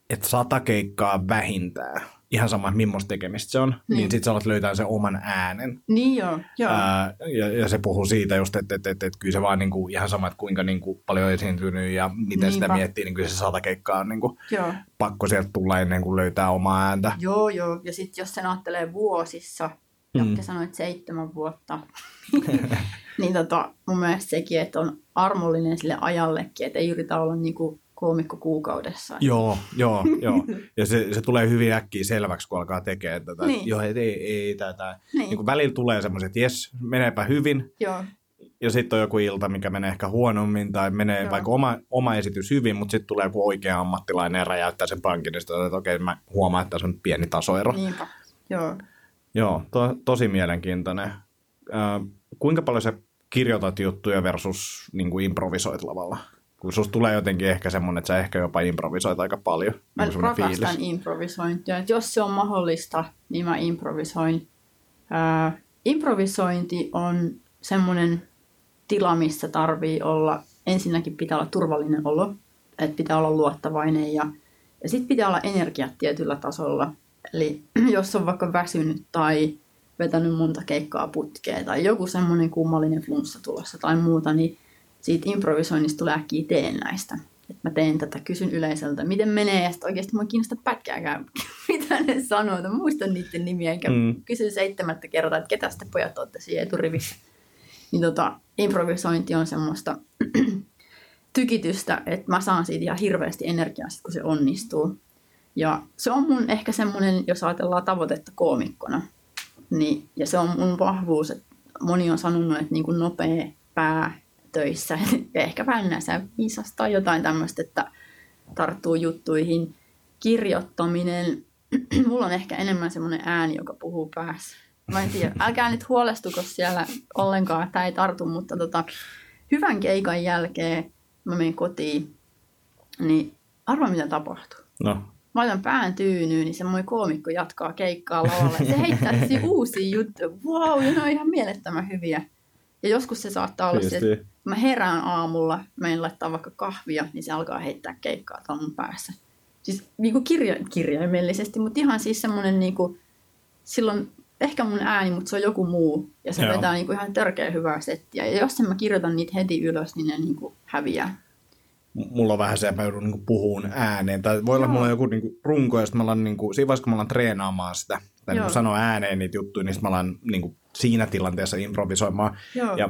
että sata keikkaa vähintään. Ihan sama, että millaista tekemistä se on, niin, niin sitten sä alat löytää sen oman äänen. Niin joo, joo. Ää, ja, ja se puhuu siitä just, että et, et, et, kyllä se vaan niinku, ihan sama, että kuinka niinku, paljon esiintynyt ja miten Niinpä. Sitä miettii, niin kyllä se sata keikkaa on niinku, pakko sieltä tulla ennen kuin löytää omaa ääntä. Joo, joo. Ja sitten jos sen ajattelee vuosissa, Jakke mm. sanoi, että seitsemän vuotta, niin tota, mun mielestä sekin, että on armollinen sille ajallekin, että ei yritä olla niinku koomikko kuukaudessa. Joo, joo, joo. Ja se, se tulee hyvin äkkiä selväksi, kun alkaa tekemään tätä. Niin. Joo, ei, ei, ei tätä. Niin. Niin kun välillä tulee semmoiset, että jes, meneepä hyvin. Joo. Ja sitten on joku ilta, mikä menee ehkä huonommin, tai menee joo. vaikka oma, oma esitys hyvin, mutta sitten tulee joku oikea ammattilainen ja räjäyttää sen pankin, että okei, mä huomaan, että tässä on pieni tasoero. Niinpä, joo. Joo, to, tosi mielenkiintoinen. Äh, kuinka paljon sä kirjoitat juttuja versus niin kuin improvisoit lavalla? Kun susta tulee jotenkin ehkä semmoinen, että sä ehkä jopa improvisoit aika paljon. Mä rakastan improvisointia. Et jos se on mahdollista, niin mä improvisoin. Ää, improvisointi on semmoinen tila, missä tarvii olla, ensinnäkin pitää olla turvallinen olo, että pitää olla luottavainen ja, ja sitten pitää olla energiat tietyllä tasolla. Eli jos on vaikka väsynyt tai vetänyt monta keikkaa putkeen tai joku semmoinen kummallinen flunssa tulossa tai muuta, niin siitä improvisoinnista tulee äkkiä teen näistä. Et mä teen tätä, kysyn yleisöltä, miten menee, ja sitten oikeasti mua ei kiinnosta pätkääkään, mitä ne sanoo. Mä muistan niiden nimiä, enkä mm. kysyn seitsemättä kertaa, että ketä sitten pojat olette siellä eturivissä. Niin tota, improvisointi on semmoista tykitystä, että mä saan siitä ihan hirveästi energiaa, sit, kun se onnistuu. Ja se on mun ehkä semmoinen, jos ajatellaan tavoitetta koomikkona, niin, ja se on mun vahvuus, että moni on sanonut, että niin kuin nopea pää, töissä ja ehkä vähän näissä viisasta jotain tämmöistä, että tarttuu juttuihin. Kirjoittaminen, mulla on ehkä enemmän semmoinen ääni, joka puhuu päässä. Mä en tiedä, älkää nyt huolestuko siellä ollenkaan, tää ei tartu, mutta tota, hyvän keikan jälkeen mä menen kotiin, niin arvaa mitä tapahtuu. No. Mä otan pään tyynyyn, niin semmoinen koomikko jatkaa keikkaa lavalle. Se heittää uusia juttuja. Wow, ja ne on ihan mielettömän hyviä. Ja joskus se saattaa olla se, että mä herään aamulla, mä en laittaa vaikka kahvia, niin se alkaa heittää keikkaa tuolla mun päässä. Siis niinku kirja- kirjaimellisesti, mutta ihan siis semmoinen, niinku, silloin ehkä mun ääni, mutta se on joku muu. Ja se Joo. vetää niinku ihan törkeä hyvää settiä. Ja jos en mä kirjoitan niitä heti ylös, niin ne niinku häviää. Mulla on vähän se, että mä joudun niinku puhumaan ääneen. Tai voi olla, että mulla on joku niinku runko, ja mä alan, niinku, siinä vaiheessa, kun mä alan treenaamaan sitä, tai niinku sanoa ääneen niitä juttuja, niin mä alan niinku siinä tilanteessa improvisoimaan. Joo. Ja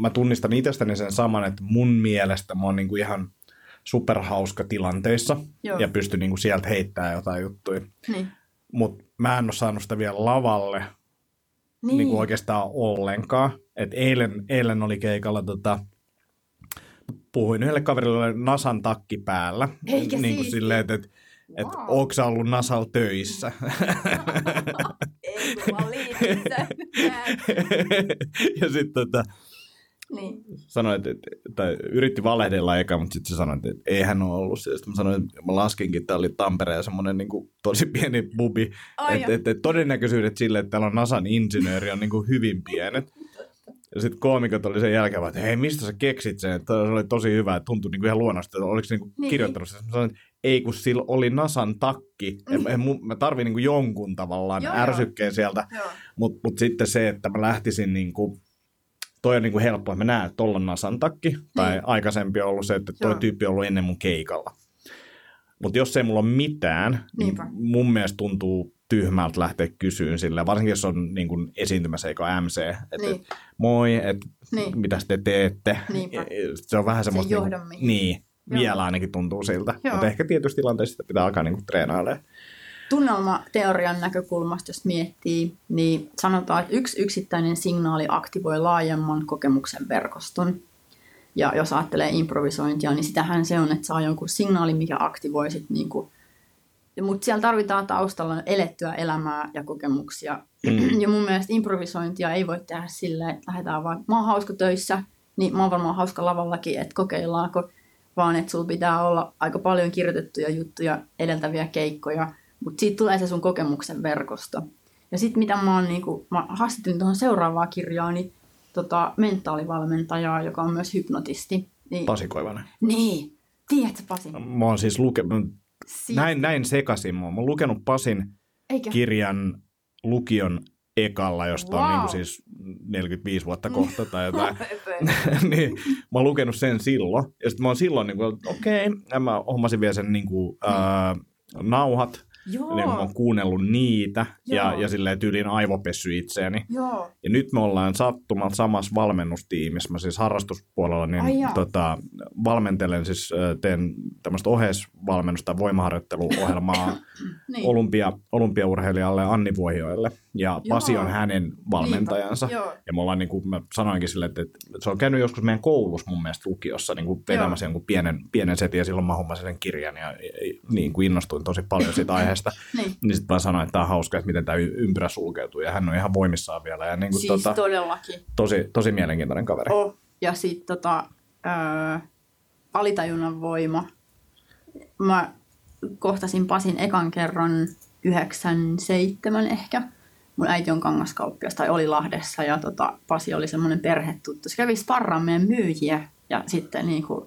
mä tunnistan itsestäni sen saman, että mun mielestä mä oon niinku ihan superhauska tilanteissa Joo. ja pystyn niinku sieltä heittämään jotain juttuja. Niin. Mutta mä en ole saanut sitä vielä lavalle niin. niinku oikeastaan ollenkaan. Et eilen, eilen oli keikalla, tota, puhuin yhdelle kaverille Nasan takki päällä. Eikä niin kuin silleen, että Wow. Että ootko sä ollut Nasal töissä? Ei, kun mä olin töissä. Ja sitten että niin. Sanoit, että, tai yritti valehdella eka, mutta sitten sanoit, että eihän ole ollut. Sitten mä sanoin, että mä laskinkin, että tämä oli Tampereen semmoinen niin kuin tosi pieni bubi. Oh, että et, et todennäköisyydet sille, että täällä on Nasan insinööri, on niin kuin hyvin pienet. Ja sitten koomikot oli sen jälkeen, että hei, mistä sä keksit sen? Se oli tosi hyvä, että tuntui niin kuin ihan luonnosta, että oliko se niin kuin niin. kirjoittanut sen. Mä sanoin, että ei, kun sillä oli Nasan takki. Mm. En, en, mä tarvin niin kuin jonkun tavallaan joo, ärsykkeen joo. sieltä. Mutta mut sitten se, että mä lähtisin niin kuin toi on niin kuin helppo, että mä näen, että tuolla on Nasan takki. Hmm. Tai aikaisempi on ollut se, että toi joo. tyyppi on ollut ennen mun keikalla. Mutta jos ei mulla ole mitään, niinpä. Niin mun mielestä tuntuu tyhmältä lähteä kysyyn sillä. Varsinkin jos on niin kuin esiintymässä eikä M C. Että niin. et, moi, että niin. mitä te teette. Niinpä. Se on vähän semmoista. Se johdon niin, niin vielä ainakin tuntuu siltä. Mutta ehkä tietyissä tilanteissa sitä pitää alkaa niin kuin treenailemaan. Tunnelmateorian näkökulmasta, jos miettii, niin sanotaan, että yksi yksittäinen signaali aktivoi laajemman kokemuksen verkoston. Ja jos ajattelee improvisointia, niin sitähän se on, että saa jonkun signaali, mikä aktivoi sitten niin kuin. Mutta siellä tarvitaan taustalla elettyä elämää ja kokemuksia. Mm. Ja mun mielestä improvisointia ei voi tehdä silleen, että lähdetään vaan, mä oon hauska töissä, niin mä oon varmaan hauska lavallakin, että kokeillaanko, vaan että sulla pitää olla aika paljon kirjoitettuja juttuja, edeltäviä keikkoja. Mutta siitä tulee se sun kokemuksen verkosto. Ja sitten mitä mä oon, niinku, mä haastattelin tuohon seuraavaan kirjaan, niin tota, mentaalivalmentajaa, joka on myös hypnotisti. Niin, Pasi Koivikko. Niin, tiedätkö Pasi? Mä oon siis lukenut, siis näin, näin sekaisin mä oon. Mä oon lukenut Pasin eikä kirjan lukion ekalla, josta wow. on niinku siis neljäkymmentäviisi vuotta kohta tai jotain. Niin, mä oon lukenut sen silloin. Ja sitten mä oon silloin, niinku, okei, okay, mä hommasin vielä sen niinku, ää, nauhat. Joo. Niin mä oon kuunnellut niitä joo. ja, ja silleen tyyliin aivopessy itseäni. Joo. Ja nyt me ollaan sattumalta samassa valmennustiimissä. Mä siis harrastuspuolella niin, tota, valmentelen, siis teen tämmöistä oheisvalmennusta, voimaharjoitteluohjelmaa niin. Olympia, olympiaurheilijalle Anni Vuohioille. Ja Pasi joo. on hänen valmentajansa. Ja me ollaan niin kuin mä sanoinkin silleen, että, että se on käynyt joskus meidän koulussa mun mielestä lukiossa niin kuin vetämässä jonkun pienen, pienen setin ja silloin mä hommasin sen kirjan ja niin kuin innostuin tosi paljon siitä aiheesta. Niin, niin sitten vaan sanoin, että tämä on hauska, että miten tämä ympyrä sulkeutuu. Ja hän on ihan voimissaan vielä. Ja niin kuin siis tota, todellakin. Tosi, tosi mielenkiintoinen kaveri. Oh. Ja sitten tota, äh, alitajunnan voima. Mä kohtasin Pasin ekan kerran yhdeksänkymmentäseitsemän ehkä. Mun äiti on kangaskauppias tai oli Lahdessa. Ja tota, Pasi oli semmoinen perhetuttu. Se kävi sparraan meidän myyjiä ja sitten niin kuin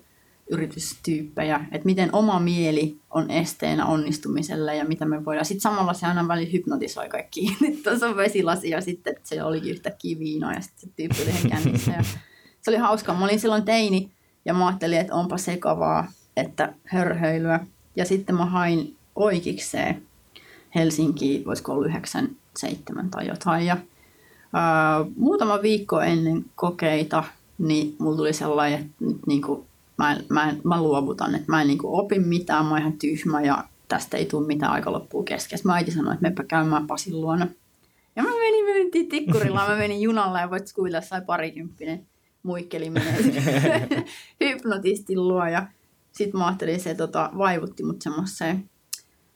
yritystyyppejä, että miten oma mieli on esteenä onnistumiselle ja mitä me voidaan. Sitten samalla se aina välillä hypnotisoi kaikki. Nyt tuossa on vesilasi ja sitten se oli yhtäkkiä viinoa ja sitten se tyyppi oli kännissä. Ja se oli hauskaa. Mä olin silloin teini ja mä ajattelin, että onpa sekavaa, että hörhöilyä. Ja sitten mä hain oikeikseen Helsinkiin, voisiko olla yhdeksänkymmentäseitsemän tai jotain. Ja, ää, muutama viikko ennen kokeita, niin mulla tuli sellainen, että nyt niin kuin Mä, mä, mä luovutan, että mä en niinku opi mitään, mä oon ihan tyhmä ja tästä ei tule mitään, aika loppuu kesken. Mä äiti sanoi, että meppä käymään Pasin luona. Ja mä menin, mä menin tikkurilla, mä menin junalla ja voit kuitella, sai parikymppinen muikkeli menee hypnotistin luo. Ja sit mä ajattelin, se tota, vaivutti mut semmoiseen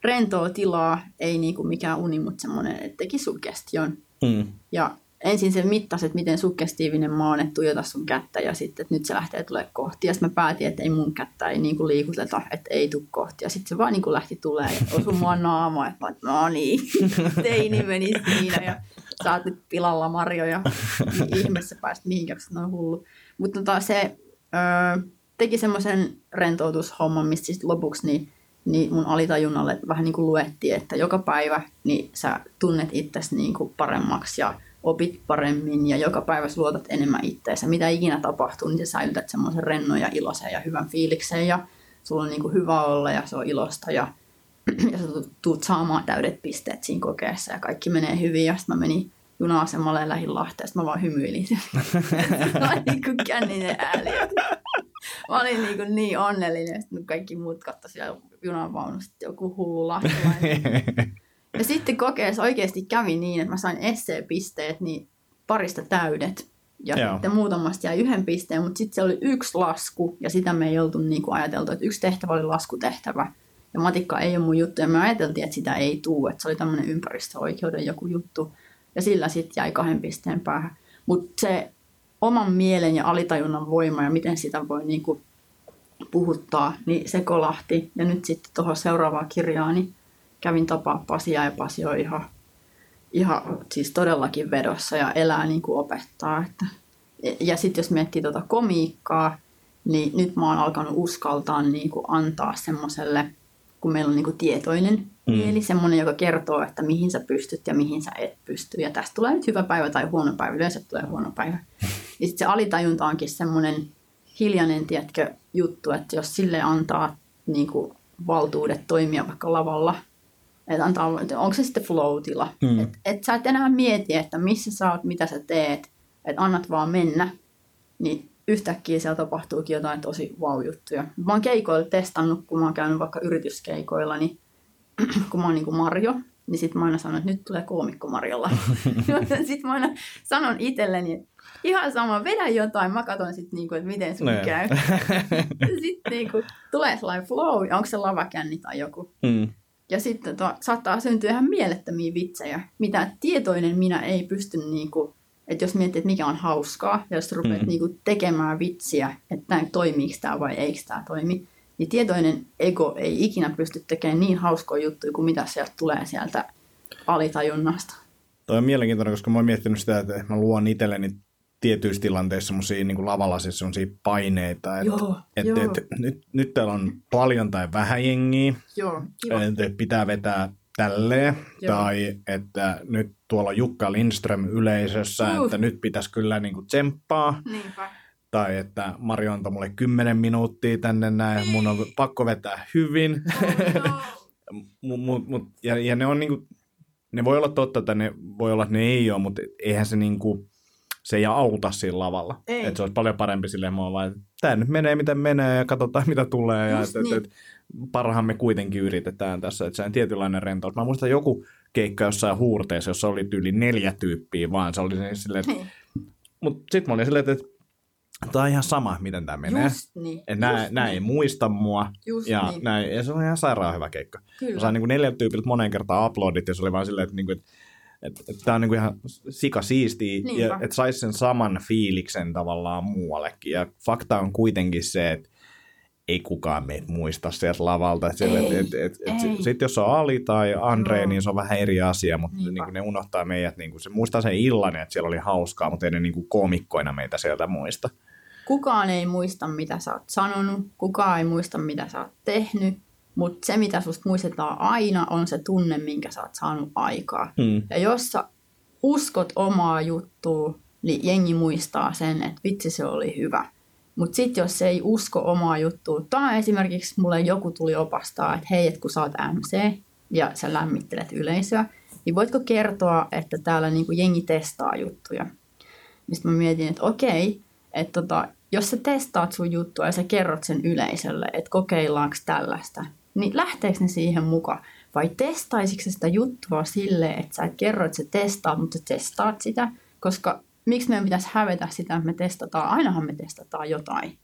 rentoa tilaa, ei niinku mikään uni, mutta semmoinen, että teki suggestion. Mm. Ja ensin se mittasi, että miten suggestiivinen mä oon, että tuijota sun kättä ja sitten, että nyt se lähtee tulemaan kohti. Ja sitten mä päätin, että ei mun kättä ei niinku liikuteta, että ei tule kohti. Ja sitten se vaan niinku lähti tulemaan ja osui mua naamaan. Ja mä oon, no niin, teini meni siinä ja sä oot nyt pilalla Marjoja. Niin ihmeessä pääsit mihinkään, kun on hullu. Mutta tota, se öö, teki semmoisen rentoutushomman, mistä sitten lopuksi niin, niin mun alitajunnalle vähän niin kuin luettiin, että joka päivä niin sä tunnet itsesi niin kuin paremmaksi ja opit paremmin ja joka päivä luotat enemmän itteensä. Mitä ikinä tapahtuu, niin sä säilytät semmoisen rennon ja iloisen ja hyvän fiiliksen ja sulla on niin kuin hyvä olla ja se on ilosta ja, ja sä tuut saamaan täydet pisteet siinä kokeessa ja kaikki menee hyvin. Ja sitten mä menin juna-asemalle ja lähdin Lahteen, mä vaan hymyilin sen. Mä olin niin kuin känninen ääli. Mä olin niin, kuin niin onnellinen. Sitten kaikki muut katsoi siellä junavaunussa, sitten joku hullu lahtelainen. Ja sitten kokeessa oikeasti kävi niin, että mä sain esseepisteet niin parista täydet. Ja joo. Sitten muutamasti jäi yhden pisteen, mutta sitten se oli yksi lasku. Ja sitä me ei oltu niin kuin ajateltu, että yksi tehtävä oli laskutehtävä. Ja matikka ei ole mun juttu, ja me ajateltiin, että sitä ei tule, että se oli tämmöinen ympäristöoikeuden joku juttu. Ja sillä sitten jäi kahden pisteen päähän. Mutta se oman mielen ja alitajunnan voima ja miten sitä voi niinku puhuttaa, niin se kolahti. Ja nyt sitten tuohon seuraavaan kirjaan niin kävin tapaa Pasia, ja Pasi on ihan, ihan siis todellakin vedossa ja elää niin kuin opettaa. Että. Ja sitten jos miettii tuota komiikkaa, niin nyt mä oon alkanut uskaltaa niin kuin antaa semmoiselle, kun meillä on niin kuin tietoinen mm. mieli, semmoinen, joka kertoo, että mihin sä pystyt ja mihin sä et pysty. Ja tästä tulee nyt hyvä päivä tai huono päivä, yleensä tulee huono päivä. Ja sitten se alitajunta onkin semmoinen hiljainen, tiedätkö, juttu, että jos sille antaa niin kuin valtuudet toimia vaikka lavalla, että antaa, onko se sitten flow-tila, mm. että et sä et enää mieti, että missä sä oot, mitä sä teet, että annat vaan mennä, niin yhtäkkiä siellä tapahtuukin jotain tosi wow-juttuja. Mä oon keikoilla testannut, kun mä oon käynyt vaikka yrityskeikoilla, niin kun mä oon niin kuin Marjo, niin sit mä aina sanon, että nyt tulee koomikko Marjolla. Sit mä aina sanon itselleni, että ihan sama, vedä jotain, mä katson sit niinku, että miten sun no käy. Sitten niinku tulee sellainen flow, onko se lavakänni tai joku. Mm. Ja sitten to, saattaa syntyä ihan mielettömiä vitsejä, mitä tietoinen minä ei pysty niinku, että jos miettii, että mikä on hauskaa, ja jos rupeat mm. niinku tekemään vitsiä, että toimiiko tämä vai eikö tämä toimi, niin tietoinen ego ei ikinä pysty tekemään niin hauskoja juttuja kuin mitä sieltä tulee sieltä alitajunnasta. Toi on mielenkiintoinen, koska mä oon miettinyt sitä, että mä luon itselleni tietyissä tilanteissa semmoisia niin lavalla siis semmoisia paineita, että et, et, et, nyt, nyt täällä on paljon tai vähän jengiä, että et pitää vetää tälleen, joo, tai että nyt tuolla on Jukka Lindström yleisössä, uh. että nyt pitäisi kyllä niin kuin tsemppaa. Niinpä. Tai että Marjo antoi mulle kymmenen minuuttia tänne näin, mun on pakko vetää hyvin. Oh, no. mut, mut, ja, ja ne on niinku, ne voi olla totta, että ne voi olla, että ne ei ole, mutta eihän se niinku, se ei auta siinä lavalla. Että se olisi paljon parempi silleen, mä oon vaan, että tää nyt menee miten menee ja katsotaan mitä tulee. Ja et, niin. et, et, parhaamme kuitenkin yritetään tässä, että se on tietynlainen rentous. Mä muistan joku keikka jossain huurteessa, jossa oli yli neljä tyyppiä vaan, se oli silleen, että... Mut sit mä olin silleen, että tämä on ihan sama, miten tämä menee. Niin, nämä niin. ei muista mua. Ja, niin. nää, ja se on ihan sairaan hyvä keikka. Mä sain niin neljältä tyypiltä moneen kertaan aplodit, ja se oli vaan silleen, että, niin että, että, että tämä on niin ihan sika siistiä, ja, että saisi sen saman fiiliksen tavallaan muuallekin. Ja fakta on kuitenkin se, että ei kukaan meitä muista sieltä lavalta. Sitten jos on Ali tai Andre, no. niin se on vähän eri asia, mutta niin ne unohtaa meidät. Niin se muistaa sen illan, että siellä oli hauskaa, mutta ei ne niin koomikkoina meitä sieltä muista. Kukaan ei muista, mitä sä oot sanonut, kukaan ei muista, mitä sä oot tehnyt, mutta se, mitä susta muistetaan aina, on se tunne, minkä sä oot saanut aikaa. Mm. Ja jos sä uskot omaa juttua, niin jengi muistaa sen, että vitsi, se oli hyvä. Mutta sitten jos ei usko omaa juttua, tai esimerkiksi mulle joku tuli opastaa, että hei, et kun sä oot M C ja sä lämmittelet yleisöä, niin voitko kertoa, että täällä niinku jengi testaa juttuja? Sitten mä mietin, että okei, että tota, jos sä testaat sun juttua ja sä kerrot sen yleisölle, että kokeillaanko tällaista, niin lähteekö ne siihen mukaan? Vai testaisitko sä sitä juttua silleen, että sä et kerro, että sä testaat, mutta sä testaat sitä? Koska miksi meidän pitäisi hävetä sitä, että me testataan? Ainahan me testataan jotain.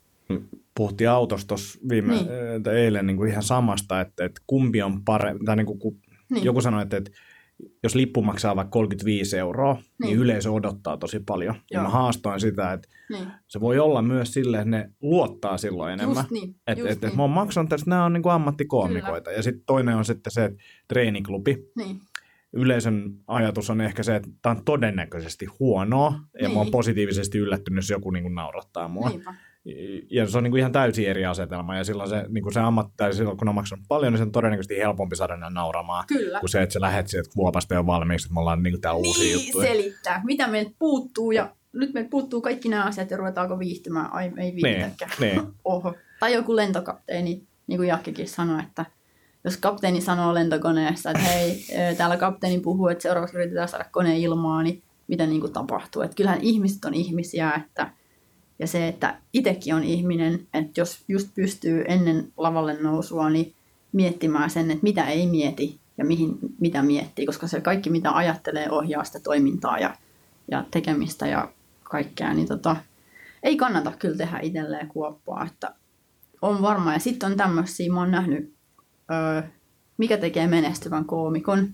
Puhuttiin autossa tuossa viime niin. äh, eilen niin kuin ihan samasta, että, että kumpi on parempi. Tai niin kuin, kun niin. Joku sanoi, että, että jos lippu maksaa vaikka kolmekymmentäviisi euroa, niin, niin yleisö odottaa tosi paljon. Joo. Ja mä haastoin sitä, että niin. se voi olla myös silleen, että ne luottaa silloin enemmän. Niin. Että et, niin. mä oon maksanut tästä, nämä on niin kuin ammattikoomikoita. Kyllä. Ja sitten toinen on sitten se, että treeniklubi. Niin. Yleisön ajatus on ehkä se, että tämä on todennäköisesti huonoa. Ja niin. mä oon positiivisesti yllättynyt, jos joku niin kuin naurattaa mua. Niinpä. Ja se on niin kuin ihan täysin eri asetelma, ja silloin se, niin kuin se ammattilainen, silloin kun on maksanut paljon, niin se on todennäköisesti helpompi saada ne nauramaan, Kyllä. kuin se, että sä lähet sieltä kuopasta jo valmiiksi, että me ollaan niin kuin tää uusi niin, juttu. Niin, selittää. Mitä meiltä puuttuu, ja nyt meiltä puuttuu kaikki nämä asiat, ja ruvetaanko viihtymään, ai ei viihdytäkään. Niin, Oho. Tai joku lentokapteeni, niin kuin Jakkikin sanoi, että jos kapteeni sanoo lentokoneessa, että hei, täällä kapteeni puhuu, että seuraavaksi yritetään saada koneen ilmaa, niin mitä niin kuin tapahtuu. Että kyllähän ihmiset on ihmisiä, että ja se, että itsekin on ihminen, että jos just pystyy ennen lavalle nousua, niin miettimään sen, että mitä ei mieti ja mihin, mitä miettii, koska se kaikki, mitä ajattelee, ohjaa sitä toimintaa ja, ja tekemistä ja kaikkea, niin tota, ei kannata kyllä tehdä itselleen kuoppaa, että on varma. Ja sitten on tämmöisiä, mä oon nähnyt öö, mikä tekee menestyvän koomikon,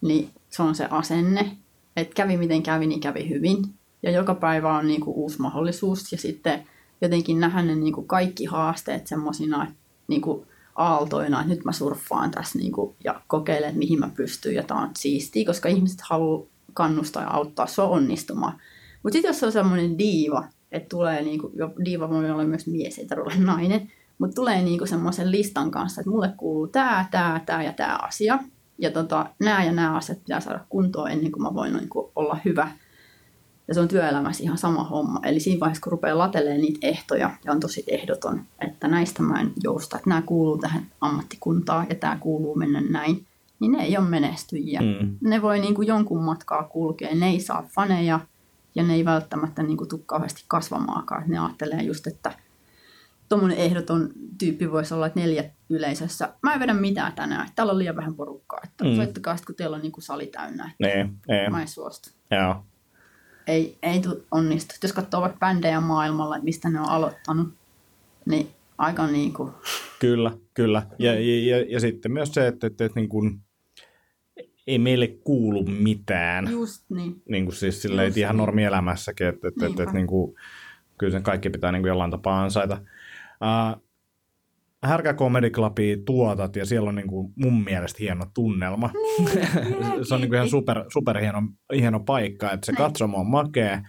niin se on se asenne, että kävi miten kävi, niin kävi hyvin. Ja joka päivä on niinku uusi mahdollisuus ja sitten jotenkin nähdä ne niinku kaikki haasteet semmoisina niinku aaltoina, että nyt mä surffaan tässä niinku, ja kokeilen, että mihin mä pystyn ja tämä on siistiä, koska ihmiset haluaa kannustaa ja auttaa sua onnistumaan. Mutta sitten jos se on semmoinen diiva, että tulee, niinku, diiva voi olla myös mies, ei tarvitse olla nainen, mutta tulee niinku semmoisen listan kanssa, että mulle kuuluu tämä, tämä, tämä ja tämä asia. Ja tota, nämä ja nämä asiat pitää saada kuntoon ennen kuin mä voin niinku olla hyvä. Ja se on työelämässä ihan sama homma. Eli siinä vaiheessa, kun rupeaa latelemaan niitä ehtoja, ja on tosi ehdoton, että näistä mä en jousta, että nämä kuuluu tähän ammattikuntaan ja tämä kuuluu mennä näin, niin ne ei ole menestyjiä. Mm. Ne voi niinku jonkun matkaa kulkea, ne ei saa faneja, ja ne ei välttämättä niinku tule kauheasti kasvamaakaan. Ne ajattelee just, että tuommoinen ehdoton tyyppi voisi olla, että neljä yleisössä, mä en vedä mitään tänään, täällä on liian vähän porukkaa, että mm. soittakaa sitten, kun teillä on niinku sali täynnä, että nee, mä en suostu. Jaa. Ei, ei onnistu. Jos katsoo vaikka bändejä maailmalla, mistä ne on aloittanut, niin aika niin kuin... Kyllä, kyllä. Ja, ja, ja sitten myös se, että, että, että niin kuin ei meille kuulu mitään. Just niin. Niin kuin siis silleen, just ihan niin. Normielämässäkin, että, että, että, että niin kuin, kyllä sen kaikki pitää niin kuin jollain tapaa ansaita. Uh, Härkä Comedy Clubia tuotat ja siellä on niin kuin mun mielestä hieno tunnelma. Niin, se on niin kuin ihan super, super hieno, hieno paikka, että se katsomo on makea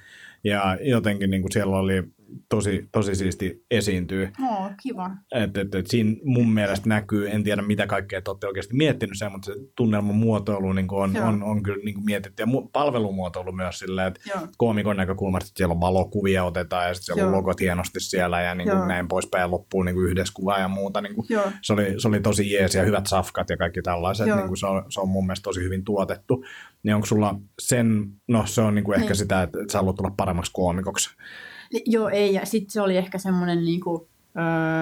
ja jotenkin niin kuin siellä oli tosi, tosi siisti esiintyy. No, kiva. Et, et, et siinä mun mielestä näkyy, en tiedä mitä kaikkea te olette oikeasti miettinyt sen, mutta se tunnelman muotoilu niin on, on, on kyllä niin mietitty ja palvelumuotoilu myös silleen, että koomikon näkökulmasta että siellä on valokuvia otetaan ja sitten siellä joo. on logot hienosti siellä ja niin kuin näin poispäin loppuun niin kuin yhdessä kuvaa ja muuta. Niin kuin, se, oli, se oli tosi jees ja hyvät safkat ja kaikki tällaiset, niin kuin se, on, se on mun mielestä tosi hyvin tuotettu. Niin onko sulla sen, no se on niin kuin ehkä niin. sitä, että sä haluat tulla paremmaksi koomikoksi? Joo, ei. Ja sitten se oli ehkä semmoinen niinku,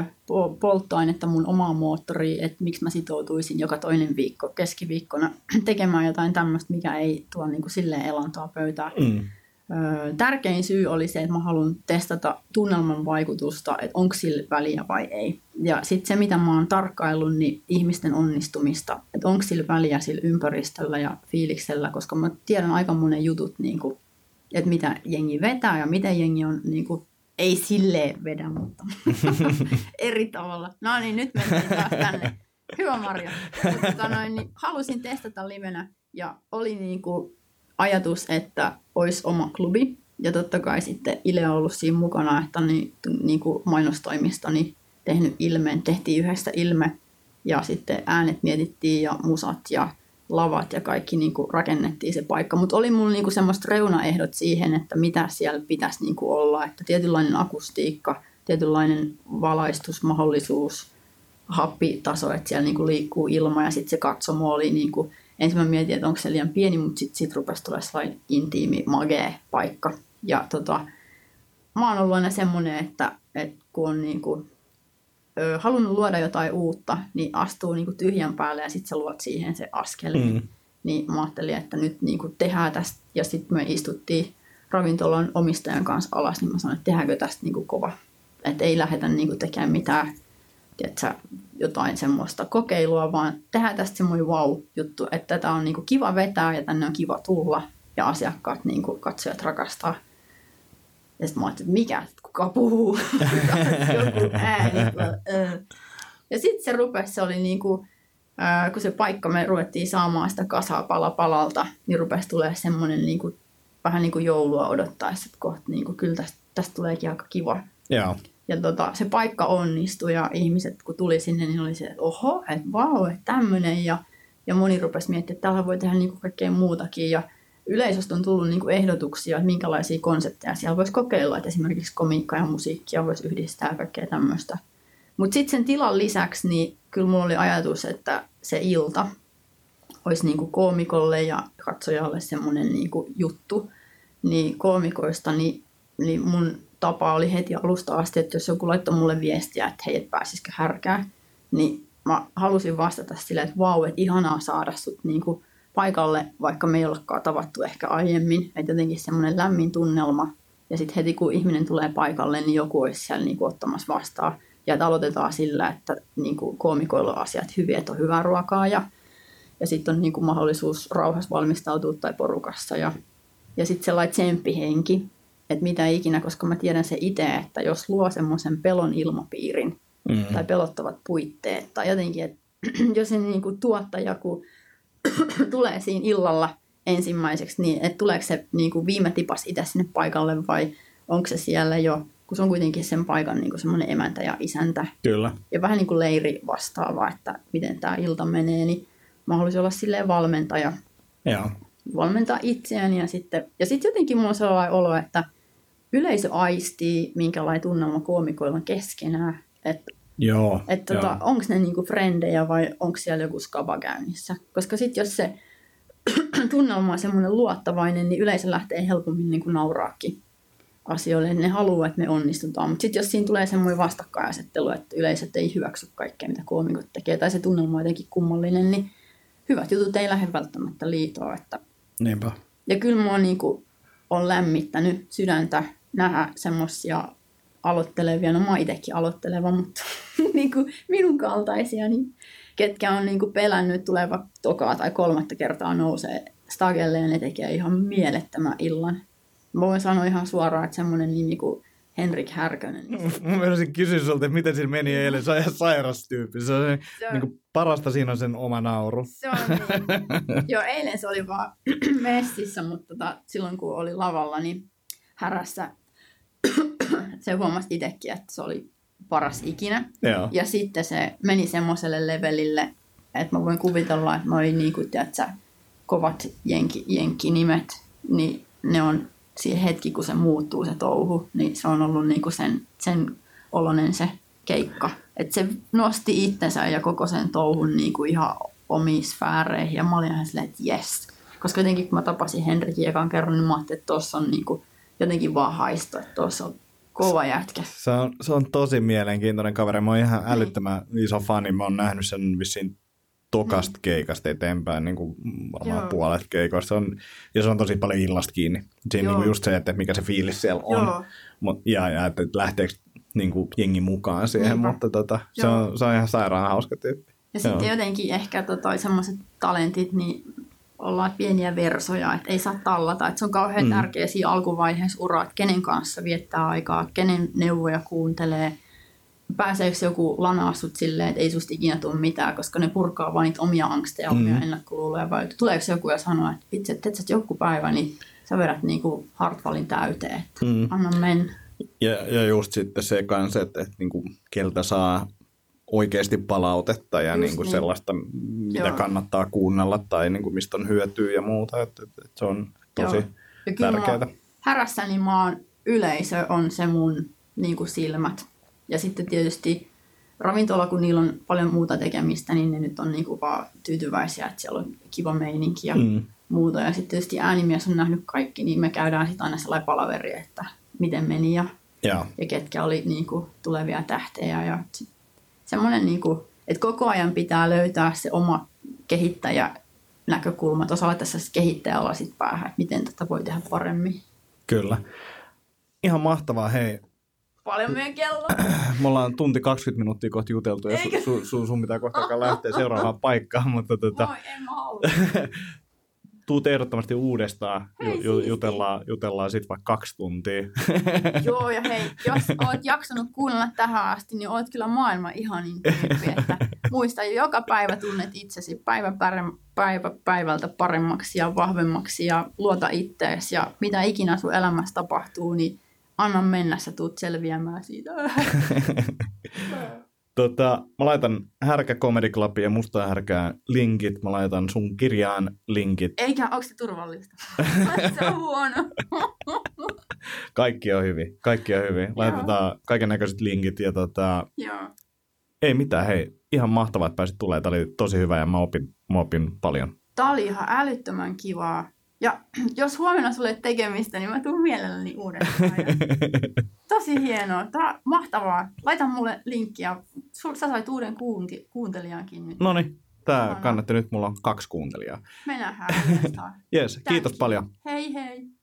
öö, polttoainetta mun omaa moottoria, että miksi mä sitoutuisin joka toinen viikko keskiviikkona tekemään jotain tämmöistä, mikä ei tuo niinku silleen elantoa pöytään. Mm. Öö, tärkein syy oli se, että mä haluan testata tunnelman vaikutusta, että onko sillä väliä vai ei. Ja sitten se, mitä mä oon tarkkaillut, niin ihmisten onnistumista, että onko sillä väliä sillä ympäristöllä ja fiiliksellä, koska mä tiedän aika monen jutut niinku, että mitä jengi vetää ja miten jengi on, niin kuin, ei silleen vedä, mutta eri tavalla. No niin, nyt mentiin taas tänne. Hyvä Marja. Mutta noin, niin halusin testata livenä ja oli niin kuin ajatus, että olisi oma klubi. Ja totta kai sitten Ile on ollut siinä mukana, että niin, niin kuin mainostoimistoni tehnyt ilmeen. Tehtiin yhdessä ilme ja sitten äänet mietittiin ja musat ja lavat ja kaikki niinku rakennettiin se paikka, mutta oli mulla niinku semmoiset reunaehdot siihen, että mitä siellä pitäisi niinku olla, että tietynlainen akustiikka, tietynlainen valaistusmahdollisuus, happitaso, että siellä niinku liikkuu ilma ja sitten se katsomo oli niinku, ensin mä mietin, että onko se liian pieni, mutta sitten sit rupesi tulla sellainen intiimi, magee paikka ja tota, mä oon ollut aina semmoinen, että, että kun on niinku halunnut luoda jotain uutta, niin astuu niinku tyhjän päälle ja sitten sä luot siihen se askelin. Mm. Niin mä ajattelin, että nyt niinku tehdään tästä. Ja sitten me istuttiin ravintolan omistajan kanssa alas, niin mä sanoin, että tehdäänkö tästä niinku kova. Että ei lähdetä niinku tekemään mitään, tiedätkö, jotain semmoista kokeilua, vaan tehdään tästä semmoinen wow-juttu. Että tätä on niinku kiva vetää ja tänne on kiva tulla. Ja asiakkaat, niinku, katsojat rakastaa. Ja sitten mä ajattelin, että mikä, kuka puhuu, joku ääni. Ja sitten se rupesi, se oli niin kuin, kun se paikka, me ruvettiin saamaan sitä kasaa pala palalta, niin rupesi tulemaan semmoinen niin kuin, vähän niin kuin joulua odottaessa, että kohta niin kuin, kyllä tästä, tästä tuleekin aika kiva. Yeah. Ja tota, se paikka onnistui ja ihmiset, kun tuli sinne, niin oli se, että oho, että vau, että tämmöinen. Ja, ja moni rupesi miettimään, että täällä voi tehdä niin kuin kaikkea muutakin ja yleisöstä on tullut niinku ehdotuksia, että minkälaisia konsepteja siellä voisi kokeilla, että esimerkiksi komiikkaa ja musiikkia voisi yhdistää ja kaikkea tämmöistä. Mutta sitten sen tilan lisäksi, niin kyllä mulla oli ajatus, että se ilta olisi niinku koomikolle ja katsojalle semmoinen niinku juttu. Niin koomikoista, niin, niin mun tapa oli heti alusta asti, että jos joku laittoi mulle viestiä, että hei, et pääsisikö härkää, niin mä halusin vastata silleen, että vau, että ihanaa saada sut niinku paikalle, vaikka me ei olekaan tavattu ehkä aiemmin, että jotenkin semmoinen lämmin tunnelma. Ja sitten heti kun ihminen tulee paikalle, niin joku olisi siellä niinku ottamassa vastaan. ja että aloitetaan sillä, että niin kuin koomikoilla on asiat hyviä, että on hyvää ruokaa ja, ja sitten on niin kuin mahdollisuus rauhassa valmistautua tai porukassa ja, ja sitten sellainen tsemppihenki, että mitä ikinä, koska mä tiedän se itse, että jos luo semmoisen pelon ilmapiirin mm-hmm. tai pelottavat puitteet tai jotenkin, että jos se niin kuin tuottaja kun tulee siinä illalla ensimmäiseksi, niin että tuleeko se niin kuin viime tipas itse sinne paikalle vai onko se siellä jo, kun se on kuitenkin sen paikan niin kuin semmoinen emäntä ja isäntä. Kyllä. Ja vähän niin kuin leiri vastaava, että miten tämä ilta menee, niin mä haluaisin olla silleen valmentaja. Joo. Valmentaa itseäni ja sitten, ja sitten jotenkin mulla on sellainen olo, että yleisö aistii, minkälainen tunnelma koomikoilla on keskenään. Että et, tota, onko ne niinku frendejä vai onko siellä joku skaba käynnissä. Koska sitten jos se tunnelma on semmoinen luottavainen, niin yleisö lähtee helpommin niinku nauraakin asioille. Ne haluaa, että me onnistutaan. Mutta sitten jos siinä tulee semmoinen vastakkainasettelu, että yleisöt ei hyväksy kaikkea, mitä koomikot tekee, tai se tunnelma on jotenkin kummallinen, niin hyvät jutut ei lähde välttämättä liitoa. Että... Niinpä. Ja kyllä minua niinku on lämmittänyt sydäntä nähdä semmoisia aloittelevia, no mä oon itsekin aloitteleva, mutta niinku minun kaltaisia, niin ketkä on niinku pelännyt tuleva tokaa tai kolmatta kertaa nousee stagelle ja ne tekee ihan mielettömän illan. Mä voin sanoa ihan suoraan, että semmoinen nimi kuin Henrik Härkönen. Mä olisin kysynyt sulta, että miten siinä meni eilen, se on ihan sairas tyyppi. Se on se, se on... Niin parasta siinä on sen oma nauru. Se on niin. Joo, eilen se oli vaan messissä, mutta tota, silloin kun oli lavalla, niin härässä se huomasi itsekin, että se oli paras ikinä. Joo. Ja sitten se meni semmoiselle levelille, että mä voin kuvitella, että mä olin niin kuin, tiedätkö, kovat jenki, jenkkinimet, niin ne on siihen hetki, kun se muuttuu se touhu, niin se on ollut niinku sen, sen oloinen se keikka. Että se nosti itsensä ja koko sen touhun niinku ihan omiin sfääreihin. Ja mä olin ihan silleen, että jes. Koska jotenkin kun mä tapasin Henrikin ekan kerran, niin mä ajattelin, että tuossa on niinku jotenkin vaan haisto. Että tuossa on kova jätkä. Se on, se on tosi mielenkiintoinen kaveri. Mä oon ihan älyttömän niin. iso fani. Mä oon nähnyt sen vissiin tokasta mm. keikasta eteenpäin, niin kuin varmaan Joo. puolet keikoista. On, ja se on tosi paljon illasta kiinni. Siinä niin just se, että mikä se fiilis siellä on. Mut, ja, ja että lähteekö niin kuin jengi mukaan siihen, Niinpä. Mutta tota, se, on, se on ihan sairaan hauska tyyppi. Ja Joo. sitten jotenkin ehkä tota, sellaiset talentit, niin ollaan pieniä versoja, että ei saa tallata. Et se on kauhean mm. tärkeä siinä alkuvaiheessa uraa, että kenen kanssa viettää aikaa, kenen neuvoja kuuntelee. Pääseekö joku lanaa sut silleen, että ei susta ikinä tule mitään, koska ne purkaa vain niitä omia angsteja, omia mm. ennakkoluuloja. Vai tuleeko joku ja sanoo, että vitsi, että et joku päivä, niin sä vedät niinku Hartwallin täyteen. Mm. Anna mennä. Ja, ja just sitten se kanssa, että, että niinku, keltä saa oikeasti palautetta ja niinku niin. sellaista, mitä Joo. kannattaa kuunnella tai niinku, mistä on hyötyä ja muuta. Et, et, et se on tosi tärkeää. Härässäni maan yleisö on se mun niinku, silmät. Ja sitten tietysti ravintola, kun niillä on paljon muuta tekemistä, niin ne nyt on niinku vaan tyytyväisiä, että siellä on kiva meininki ja mm. muuta. Ja sitten tietysti äänimies on nähnyt kaikki, niin me käydään sitten aina sellainen palaveri, että miten meni ja, yeah. ja ketkä oli niinku tulevia tähtejä. Ja semmoinen, niinku, että koko ajan pitää löytää se oma kehittäjänäkökulma, että osalla tässä kehittäjällä sitten päähän, että miten tätä voi tehdä paremmin. Kyllä. Ihan mahtavaa, hei. Paljon meidän kello. Me ollaan tunti kaksikymmentä minuuttia kohta juteltu ja sun su, su, su pitää kohta lähteä seuraavaan paikkaan. Mutta tota, moi, en mä halua. Tuut ehdottomasti uudestaan. Hei, ju, jutellaan, jutellaan sitten vaikka kaksi tuntia. Joo ja hei, jos oot jaksanut kuunnella tähän asti, niin oot kyllä maailman ihanin tyyppi. Että muista, joka päivä tunnet itsesi päivä, päivä päivältä paremmaksi ja vahvemmaksi ja luota itteesi. Ja mitä ikinä sun elämässä tapahtuu, niin anna mennä, sä tuut selviämään siitä. tota, mä laitan Härkä Comedy Clubin ja Mustaa Härkään linkit. Mä laitan sun kirjaan linkit. Eikä, onko se turvallista? Se on huono. Kaikki on hyvin. Kaikki on hyvin. Laitetaan kaiken näköiset linkit. Ja tota... Ei mitään, hei. Ihan mahtavaa, että pääsit tulemaan. Tämä oli tosi hyvä ja mä opin, mä opin paljon. Tämä oli ihan älyttömän kivaa. Ja jos huomenna sulle tekemistä, niin mä tuun mielelläni uudestaan. Ja tosi hienoa. Tämä on mahtavaa. Laita mulle linkkiä. Sä sait uuden kuunti- kuuntelijankin nyt. Noniin. Tämä kannatti nyt. Mulla on kaksi kuuntelijaa. Me nähdään uudestaan. Yes. Kiitos paljon. Hei hei.